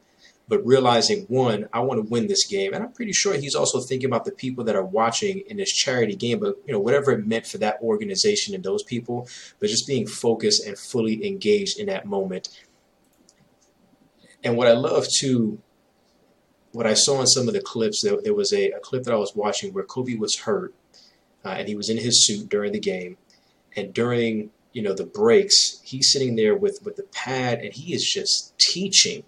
But realizing, one, I want to win this game. And I'm pretty sure he's also thinking about the people that are watching in this charity game, but, you know, whatever it meant for that organization and those people, but just being focused and fully engaged in that moment. And what I love, too, what I saw in some of the clips, there, there was a, a clip that I was watching where Kobe was hurt, uh, and he was in his suit during the game. And during, you know, the breaks, he's sitting there with, with the pad, and he is just teaching.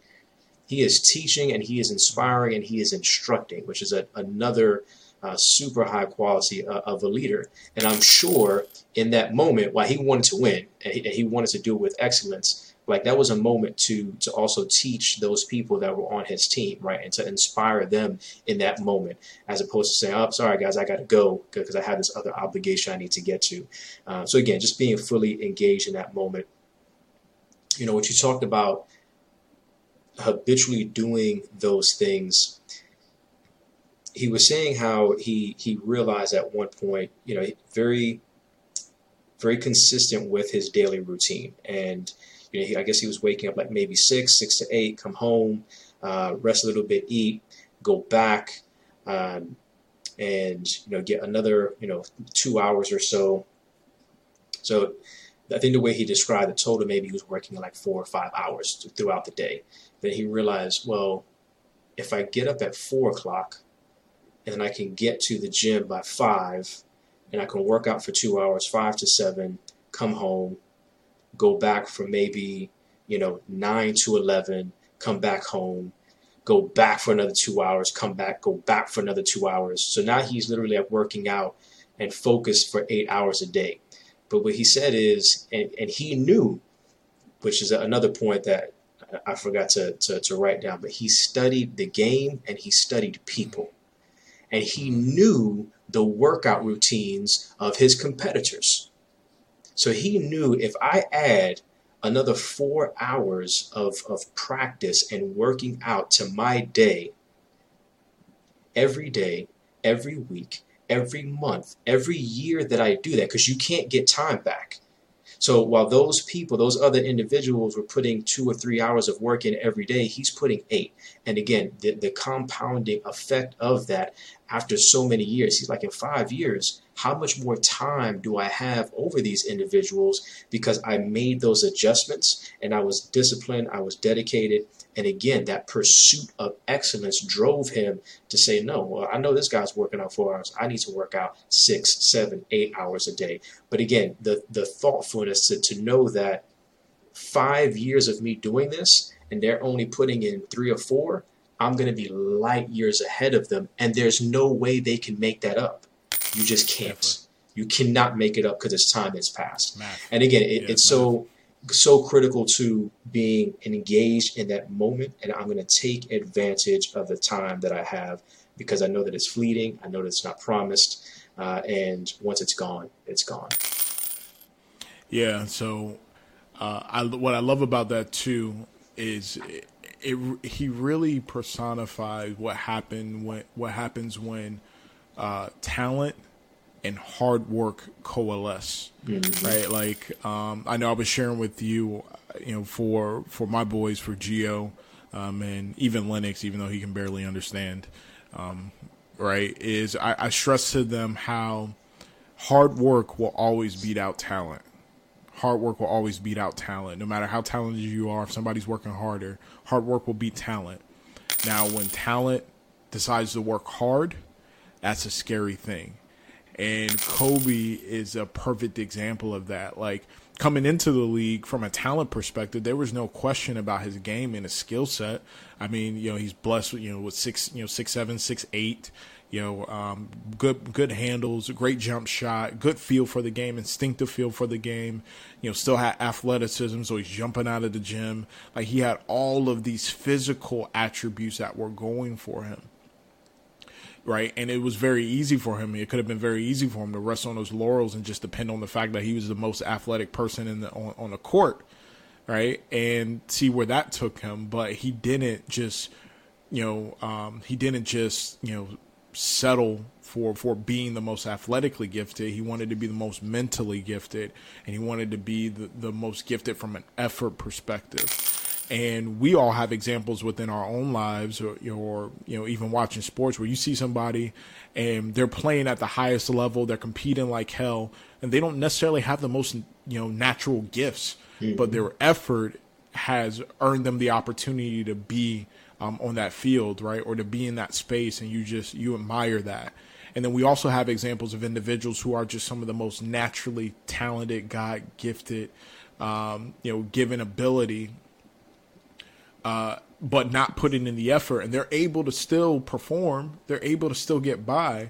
He is teaching, and he is inspiring, and he is instructing, which is a, another uh, super high quality uh, of a leader. And I'm sure in that moment, while he wanted to win, and he, and he wanted to do it with excellence, like that was a moment to to also teach those people that were on his team, right, and to inspire them in that moment, as opposed to saying, "Oh, I'm sorry, guys, I got to go because I have this other obligation I need to get to." Uh, so again, just being fully engaged in that moment. You know, what you talked about, habitually doing those things. He was saying how he he realized at one point, you know, very very consistent with his daily routine. And you know, he, I guess he was waking up like maybe six, six to eight, come home, uh, rest a little bit, eat, go back, um, and you know, get another you know two hours or so. So I think the way he described it told him maybe he was working like four or five hours to, throughout the day. Then he realized, well, if I get up at four o'clock and I can get to the gym by five and I can work out for two hours, five to seven, come home, go back for maybe, you know, nine to eleven, come back home, go back for another two hours, come back, go back for another two hours. So now he's literally at working out and focused for eight hours a day. But what he said is, and, and he knew, which is another point that I forgot to, to, to write down, but he studied the game and he studied people. And he knew the workout routines of his competitors. So he knew if I add another four hours of, of practice and working out to my day, every day, every week, every month, every year that I do that, because you can't get time back. So while those people, those other individuals were putting two or three hours of work in every day, he's putting eight. And again, the, the compounding effect of that after so many years, he's like, in five years, how much more time do I have over these individuals because I made those adjustments and I was disciplined, I was dedicated. And again, that pursuit of excellence drove him to say, no, well, I know this guy's working out four hours. I need to work out six, seven, eight hours a day. But again, the, the thoughtfulness to, to know that five years of me doing this and they're only putting in three or four, I'm going to be light years ahead of them. And there's no way they can make that up. You just can't. Definitely. You cannot make it up because it's time that's passed. Math. And again, it, yeah, it's so... so critical to being engaged in that moment, and I'm going to take advantage of the time that I have because I know that it's fleeting. I know that it's not promised, uh, and once it's gone, it's gone. Yeah. So, uh, I what I love about that too is it, it, he really personified what happened when what happens when uh, talent and hard work coalesce, mm-hmm. right? Like, um, I know I was sharing with you, you know, for, for my boys, for Gio, um, and even Lennox, even though he can barely understand, um, right, is I, I stress to them how hard work will always beat out talent. Hard work will always beat out talent. No matter how talented you are, if somebody's working harder, hard work will beat talent. Now, when talent decides to work hard, that's a scary thing. And Kobe is a perfect example of that. Like, coming into the league from a talent perspective, there was no question about his game and his skill set. I mean, you know, he's blessed, you know, with six, you know, six, seven, six, eight, you know, um, good, good handles, great jump shot, good feel for the game, instinctive feel for the game, you know, still had athleticism. So he's jumping out of the gym. Like, he had all of these physical attributes that were going for him. Right. And it was very easy for him. It could have been very easy for him to rest on those laurels and just depend on the fact that he was the most athletic person in the, on, on the court. Right. And see where that took him. But he didn't just, you know, um, he didn't just, you know, settle for, for being the most athletically gifted. He wanted to be the most mentally gifted, and he wanted to be the, the most gifted from an effort perspective. And we all have examples within our own lives, or, or, you know, even watching sports where you see somebody and they're playing at the highest level, they're competing like hell, and they don't necessarily have the most, you know, natural gifts, mm-hmm. but their effort has earned them the opportunity to be um, on that field, right, or to be in that space, and you just, you admire that. And then we also have examples of individuals who are just some of the most naturally talented, God-gifted, um, you know, given ability, Uh, but not putting in the effort, and they're able to still perform. They're able to still get by,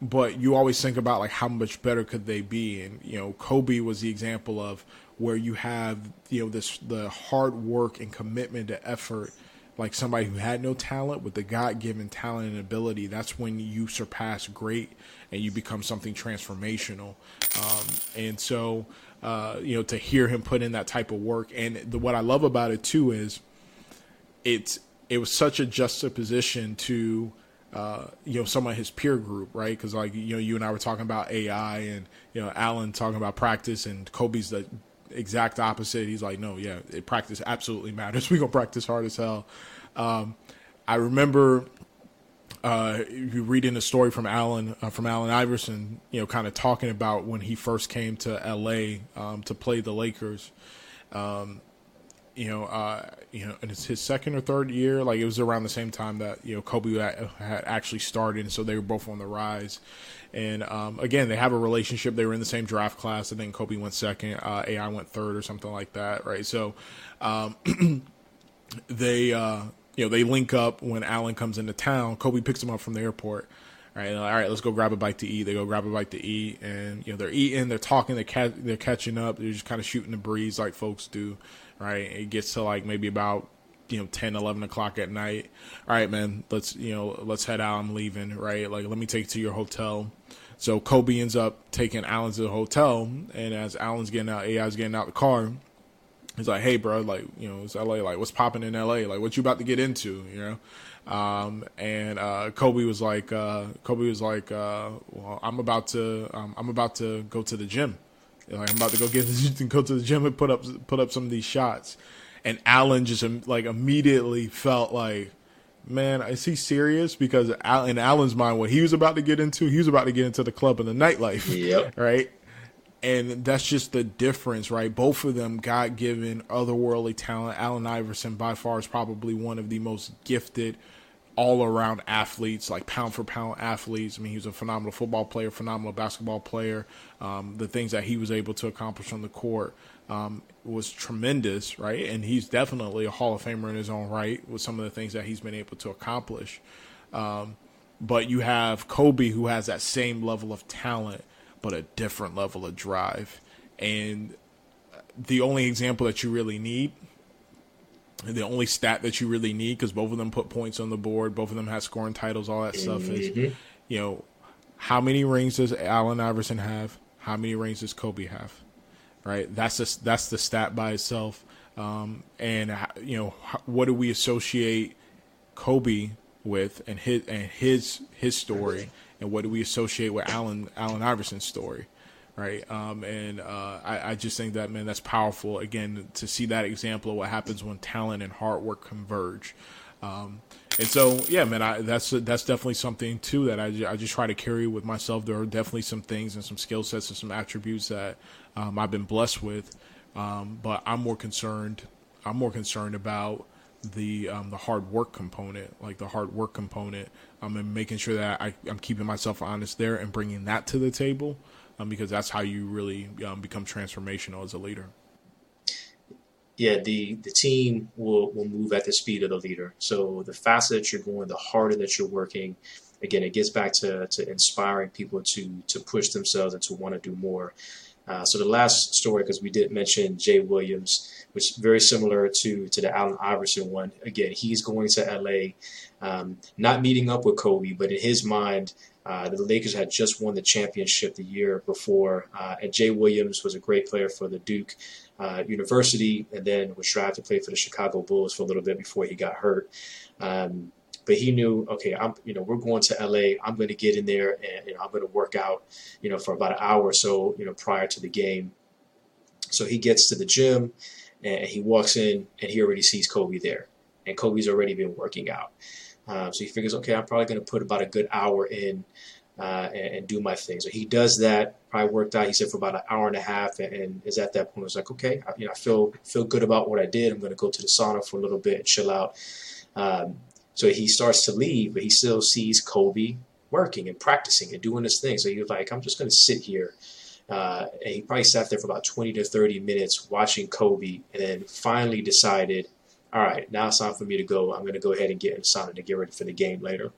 but you always think about like how much better could they be? And, you know, Kobe was the example of where you have, you know, this, the hard work and commitment to effort, like somebody who had no talent with the God-given talent and ability. That's when you surpass great and you become something transformational. Um, and so, uh, you know, to hear him put in that type of work, and the, what I love about it too is, It's it was such a juxtaposition to uh, you know, some of his peer group, right? Because, like, you know, you and I were talking about A I and, you know, Allen talking about practice, and Kobe's the exact opposite. He's like, no, yeah, it, practice absolutely matters. We're going to practice hard as hell. Um, I remember uh, you reading a story from Allen, uh, from Allen Iverson, you know, kind of talking about when he first came to L A um, to play the Lakers. Um, you know, uh, you know, and it's his second or third year. Like, it was around the same time that, you know, Kobe had actually started. And so they were both on the rise. And, um, again, they have a relationship. They were in the same draft class. I think Kobe went second, uh, A I went third or something like that. Right. So, um, they, uh, you know, they link up when Allen comes into town. Kobe picks him up from the airport. All right. Like, all right, let's go grab a bite to eat. They go grab a bite to eat, and, you know, they're eating, they're talking, they're, ca- they're catching up. They're just kind of shooting the breeze like folks do. Right. It gets to like maybe about, you know, ten, eleven o'clock at night. All right, man, let's, you know, let's head out. I'm leaving. Right. Like, let me take you to your hotel. So Kobe ends up taking Allen to the hotel. And as Allen's getting out, A I's getting out the car. He's like, hey, bro, like, you know, it's L A. Like, what's popping in L A? Like, what you about to get into, you know? Um, and, uh, Kobe was like, uh, Kobe was like, uh, well, I'm about to, um, I'm about to go to the gym. Like, I'm about to go get go to the gym and put up put up some of these shots. And Allen just like immediately felt like, man, is he serious? Because in Allen's mind, what he was about to get into, he was about to get into the club and the nightlife, yep. Right? And that's just the difference, right? Both of them God-given, otherworldly talent. Allen Iverson, by far, is probably one of the most gifted all-around athletes, like pound-for-pound athletes. I mean, he was a phenomenal football player, phenomenal basketball player. Um, the things that he was able to accomplish on the court um, was tremendous, right? And he's definitely a Hall of Famer in his own right with some of the things that he's been able to accomplish. Um, but you have Kobe, who has that same level of talent, but a different level of drive. And the only example that you really need The only stat that you really need, because both of them put points on the board, both of them had scoring titles, all that stuff, mm-hmm. is, you know, how many rings does Allen Iverson have? How many rings does Kobe have? Right? That's just, that's the stat by itself. Um, and you know, what do we associate Kobe with, and his and his his story, and what do we associate with Allen Allen Iverson's story? Right. Um, and uh, I, I just think that, man, that's powerful. Again, to see that example of what happens when talent and hard work converge. Um, and so, yeah, man, I, that's that's definitely something, too, that I, I just try to carry with myself. There are definitely some things and some skill sets and some attributes that um, I've been blessed with. Um, but I'm more concerned. I'm more concerned about the um, the hard work component, like the hard work component. Um, and making sure that I, I'm keeping myself honest there and bringing that to the table. Um, because that's how you really um, become transformational as a leader. Yeah, the, the team will, will move at the speed of the leader. So the faster that you're going, the harder that you're working. Again, it gets back to, to inspiring people to to push themselves and to want to do more. Uh, so the last story, because we did mention Jay Williams, which is very similar to, to the Allen Iverson one. Again, he's going to L A, um, not meeting up with Kobe, but in his mind, Uh, the Lakers had just won the championship the year before, uh, and Jay Williams was a great player for the Duke uh, University, and then was drafted to play for the Chicago Bulls for a little bit before he got hurt. Um, but he knew, okay, I'm, you know, we're going to L A. I'm going to get in there, and you know, I'm going to work out, you know, for about an hour or so, you know, prior to the game. So he gets to the gym, and he walks in, and he already sees Kobe there, and Kobe's already been working out. Um, so he figures, okay, I'm probably going to put about a good hour in uh, and, and do my thing. So he does that, probably worked out, he said, for about an hour and a half, and, and is at that point, it's like, okay, I, you know, I feel feel good about what I did. I'm going to go to the sauna for a little bit and chill out. Um, so he starts to leave, but he still sees Kobe working and practicing and doing his thing. So he was like, I'm just going to sit here. Uh, and he probably sat there for about twenty to thirty minutes watching Kobe, and then finally decided, all right, now it's time for me to go. I'm going to go ahead and get in the sauna to get ready for the game later.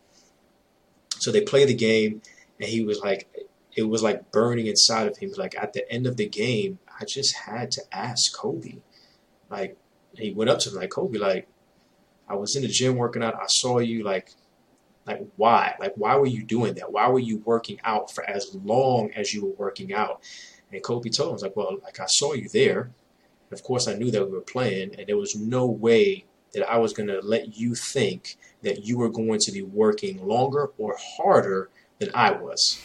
So they play the game, and he was like, it was like burning inside of him. Like, at the end of the game, I just had to ask Kobe. Like, he went up to him like, Kobe, like, I was in the gym working out. I saw you. Like, like why? Like, why were you doing that? Why were you working out for as long as you were working out? And Kobe told him, I was like, well, like, I saw you there. Of course, I knew that we were playing, and there was no way that I was going to let you think that you were going to be working longer or harder than I was.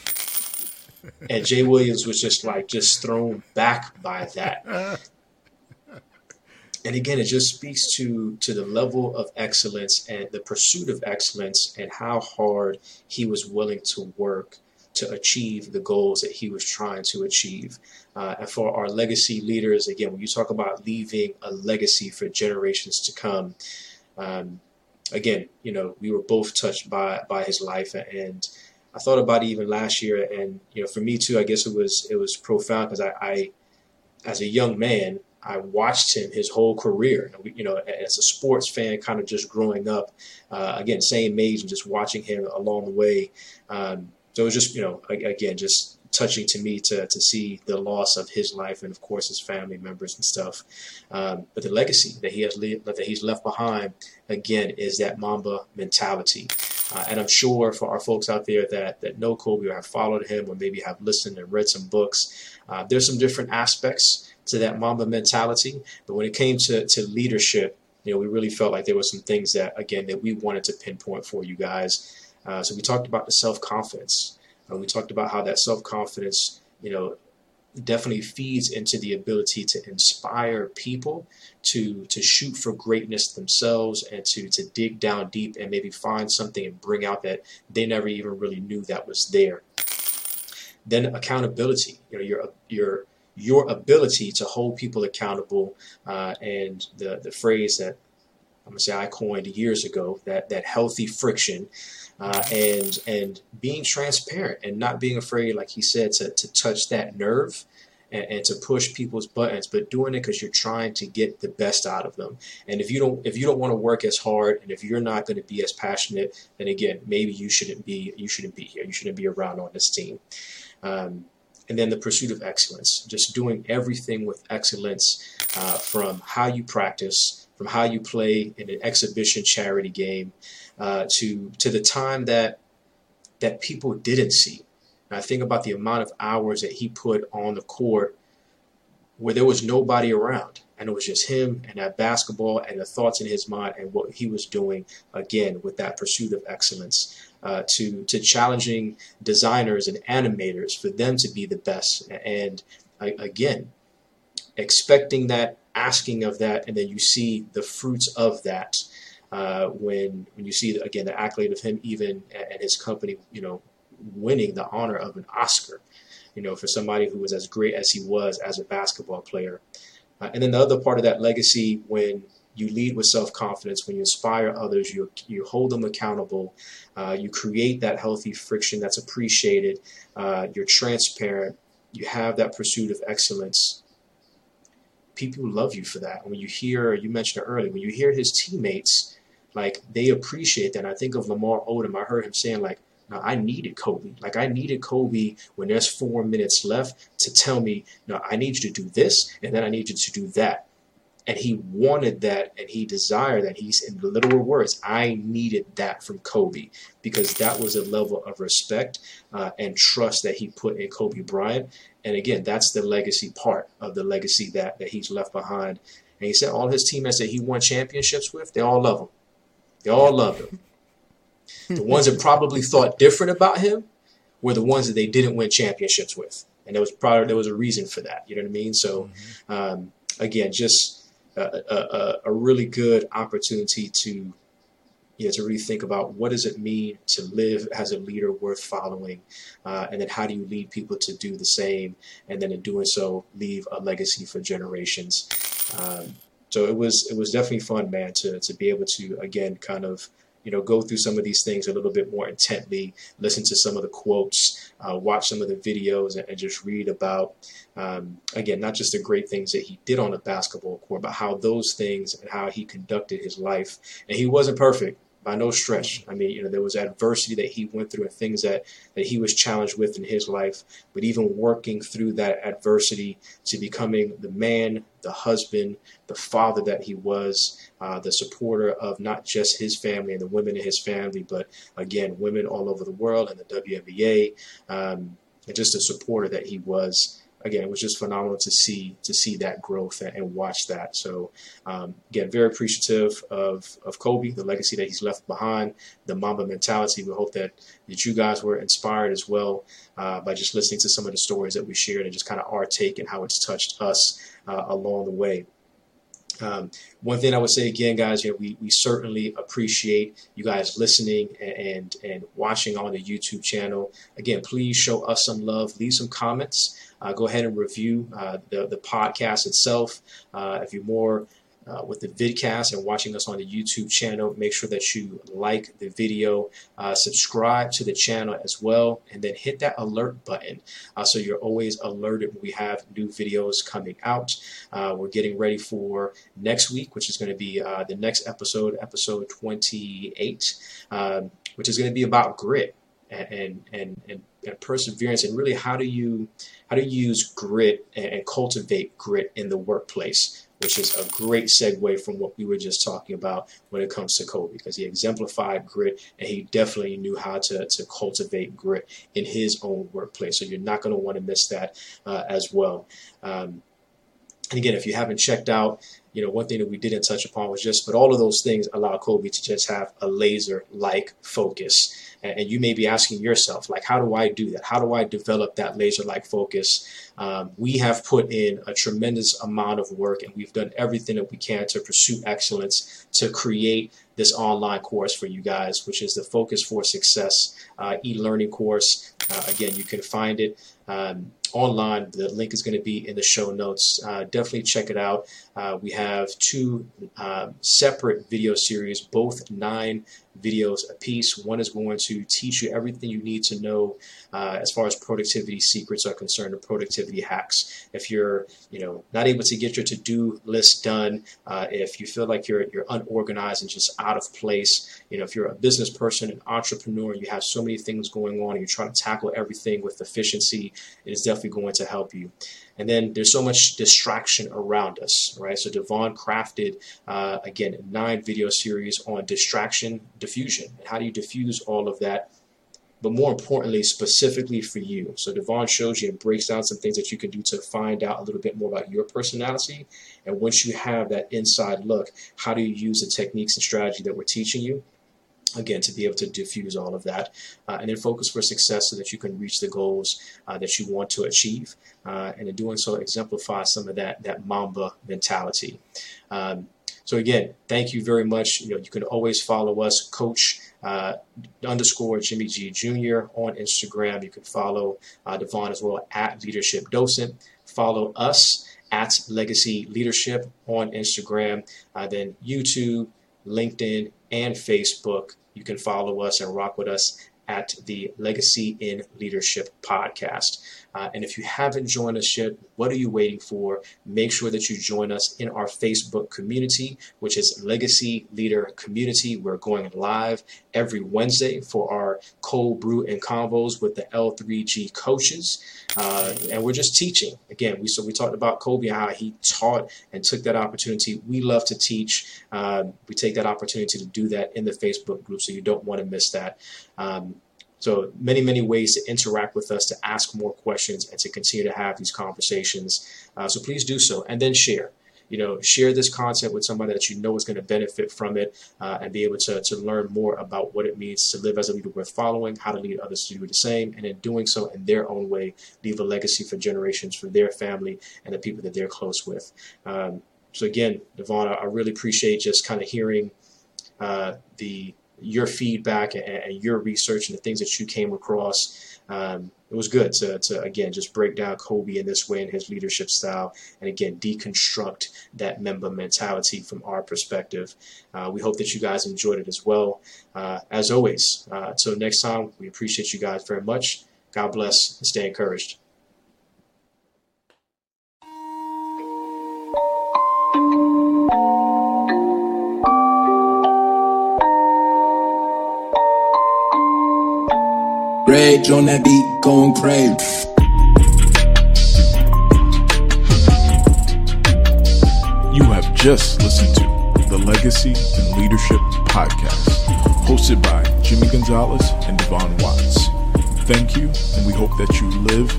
And Jay Williams was just like just thrown back by that. And again, it just speaks to to the level of excellence and the pursuit of excellence and how hard he was willing to work to achieve the goals that he was trying to achieve. Uh, and for our legacy leaders, again, when you talk about leaving a legacy for generations to come, um, again, you know, we were both touched by by his life. And I thought about it even last year. And, you know, for me, too, I guess it was it was profound because I, I, as a young man, I watched him his whole career, you know, as a sports fan, kind of just growing up, uh, again, same age and just watching him along the way. Um, so it was just, you know, again, just touching to me to to see the loss of his life and, of course, his family members and stuff. Um, but the legacy that he has le- that he's left behind, again, is that Mamba mentality. Uh, and I'm sure for our folks out there that that know Kobe or have followed him or maybe have listened and read some books, uh, there's some different aspects to that Mamba mentality. But when it came to, to leadership, you know, we really felt like there were some things that, again, that we wanted to pinpoint for you guys. Uh, so we talked about the self-confidence. Uh, we talked about how that self-confidence, you know, definitely feeds into the ability to inspire people to to shoot for greatness themselves and to to dig down deep and maybe find something and bring out that they never even really knew that was there. Then accountability, you know, your your your ability to hold people accountable, uh, and the the phrase that I'm gonna say I coined years ago, that that healthy friction, uh, and and being transparent and not being afraid, like he said, to to touch that nerve and, and to push people's buttons, but doing it because you're trying to get the best out of them. And if you don't if you don't want to work as hard, and if you're not going to be as passionate, then again, maybe you shouldn't be you shouldn't be here. You shouldn't be around on this team. Um, And then the pursuit of excellence, just doing everything with excellence, uh, from how you practice, from how you play in an exhibition charity game, uh, to to the time that that people didn't see. And I think about the amount of hours that he put on the court where there was nobody around. And it was just him and that basketball and the thoughts in his mind and what he was doing, again, with that pursuit of excellence. Uh, to to challenging designers and animators for them to be the best, and uh, again, expecting that, asking of that, and then you see the fruits of that uh, when when you see again the accolade of him, even and his company, you know, winning the honor of an Oscar, you know, for somebody who was as great as he was as a basketball player. Uh, and then the other part of that legacy, when you lead with self-confidence, when you inspire others, you you hold them accountable, uh, you create that healthy friction that's appreciated, uh, you're transparent, you have that pursuit of excellence. People love you for that. When you hear, you mentioned it earlier, when you hear his teammates, like, they appreciate that. And I think of Lamar Odom, I heard him saying, like, no, I needed Kobe. Like, I needed Kobe when there's four minutes left to tell me, no, I need you to do this, and then I need you to do that. And he wanted that, and he desired that. He's, in literal words, I needed that from Kobe, because that was a level of respect uh, and trust that he put in Kobe Bryant. And again, that's the legacy part of the legacy that, that he's left behind. And he said all his teammates that he won championships with, they all love him. They all loved him. The ones that probably thought different about him were the ones that they didn't win championships with. And there was probably, there was a reason for that. You know what I mean? So, um, again, just... Uh, a, a, a really good opportunity to, you know, to really think about what does it mean to live as a leader worth following, uh, and then how do you lead people to do the same, and then in doing so, leave a legacy for generations. Um, so it was it was definitely fun, man, to to be able to again kind of, you know, go through some of these things a little bit more intently, listen to some of the quotes, uh, watch some of the videos, and, and just read about, um, again, not just the great things that he did on a basketball court, but how those things and how he conducted his life. And he wasn't perfect by no stretch. I mean, you know, there was adversity that he went through and things that, that he was challenged with in his life, but even working through that adversity to becoming the man, the husband, the father that he was, uh, the supporter of not just his family and the women in his family, but again, women all over the world and the W N B A, um, and just the supporter that he was. again, it was just phenomenal to see to see that growth and, and watch that. So um, again, very appreciative of of Kobe, the legacy that he's left behind, the Mamba mentality. We hope that that you guys were inspired as well uh, by just listening to some of the stories that we shared and just kind of our take and how it's touched us uh, along the way. Um, one thing I would say again, guys, you know, we, we certainly appreciate you guys listening and, and, and watching on the YouTube channel. Again, please show us some love, leave some comments, uh, go ahead and review, uh, the, the podcast itself. Uh, if you're more, Uh, with the vidcast and watching us on the YouTube channel, make sure that you like the video, uh, subscribe to the channel as well, and then hit that alert button uh, so you're always alerted when we have new videos coming out. Uh, we're getting ready for next week, which is going to be uh, the next episode, episode twenty-eight, um, which is going to be about grit and and and and perseverance, and really how do you how do you use grit and, and cultivate grit in the workplace, which is a great segue from what we were just talking about when it comes to Kobe, because he exemplified grit and he definitely knew how to, to cultivate grit in his own workplace. So you're not going to want to miss that uh, as well. Um, and again, if you haven't checked out, you know, one thing that we didn't touch upon was just, but all of those things allow Kobe to just have a laser-like focus. And you may be asking yourself, like, how do I do that? How do I develop that laser-like focus? Um, we have put in a tremendous amount of work, and we've done everything that we can to pursue excellence, to create this online course for you guys, which is the Focus for Success uh, e-learning course. Uh, again, you can find it um, online. The link is going to be in the show notes. Uh, definitely check it out. Uh, we have two uh, separate video series, both nine videos a piece. One is going to teach you everything you need to know uh, as far as productivity secrets are concerned, or productivity hacks. If you're, you know, not able to get your to-do list done, uh, if you feel like you're you're unorganized and just out of place, you know, if you're a business person, an entrepreneur, you have so many things going on, and you're trying to tackle everything with efficiency, it is definitely going to help you. And then there's so much distraction around us, right? So Devon crafted, uh, again, nine video series on distraction, diffusion, and how do you diffuse all of that? But more importantly, specifically for you. So Devon shows you and breaks down some things that you can do to find out a little bit more about your personality. And once you have that inside look, how do you use the techniques and strategy that we're teaching you? Again, to be able to diffuse all of that uh, and then focus for success so that you can reach the goals uh, that you want to achieve. Uh, and in doing so, exemplify some of that, that Mamba mentality. Um, so again, thank you very much. You know, you can always follow us, Coach uh, underscore Jimmy G Junior on Instagram. You can follow uh, Devon as well at Leadership Docent. Follow us at Legacy Leadership on Instagram, uh, then YouTube, LinkedIn, and Facebook. You can follow us and rock with us at the Legacy in Leadership podcast. Uh, and if you haven't joined us yet, what are you waiting for? Make sure that you join us in our Facebook community, which is Legacy Leader Community. We're going live every Wednesday for our cold brew and combos with the L three G coaches. Uh, and we're just teaching. Again, we so we talked about Kobe and how he taught and took that opportunity. We love to teach. Uh, we take that opportunity to do that in the Facebook group, so you don't want to miss that. Um, So many, many ways to interact with us, to ask more questions, and to continue to have these conversations. Uh, so please do so, and then share. You know, share this content with somebody that you know is going to benefit from it uh, and be able to, to learn more about what it means to live as a leader worth following, how to lead others to do the same, and in doing so in their own way, leave a legacy for generations, for their family, and the people that they're close with. Um, so again, Devon, I really appreciate just kind of hearing uh, the your feedback and, and your research and the things that you came across. Um, it was good to, to, again, just break down Kobe in this way and his leadership style, and again, deconstruct that Mamba mentality from our perspective. Uh, we hope that you guys enjoyed it as well. Uh, as always, uh, until next time, we appreciate you guys very much. God bless and stay encouraged. Rage on that beat, going crazy. You have just listened to the Legacy and Leadership Podcast, hosted by Jimmy Gonzalez and Devon Watts. Thank you, and we hope that you live,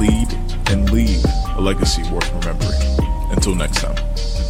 lead, and leave a legacy worth remembering. Until next time.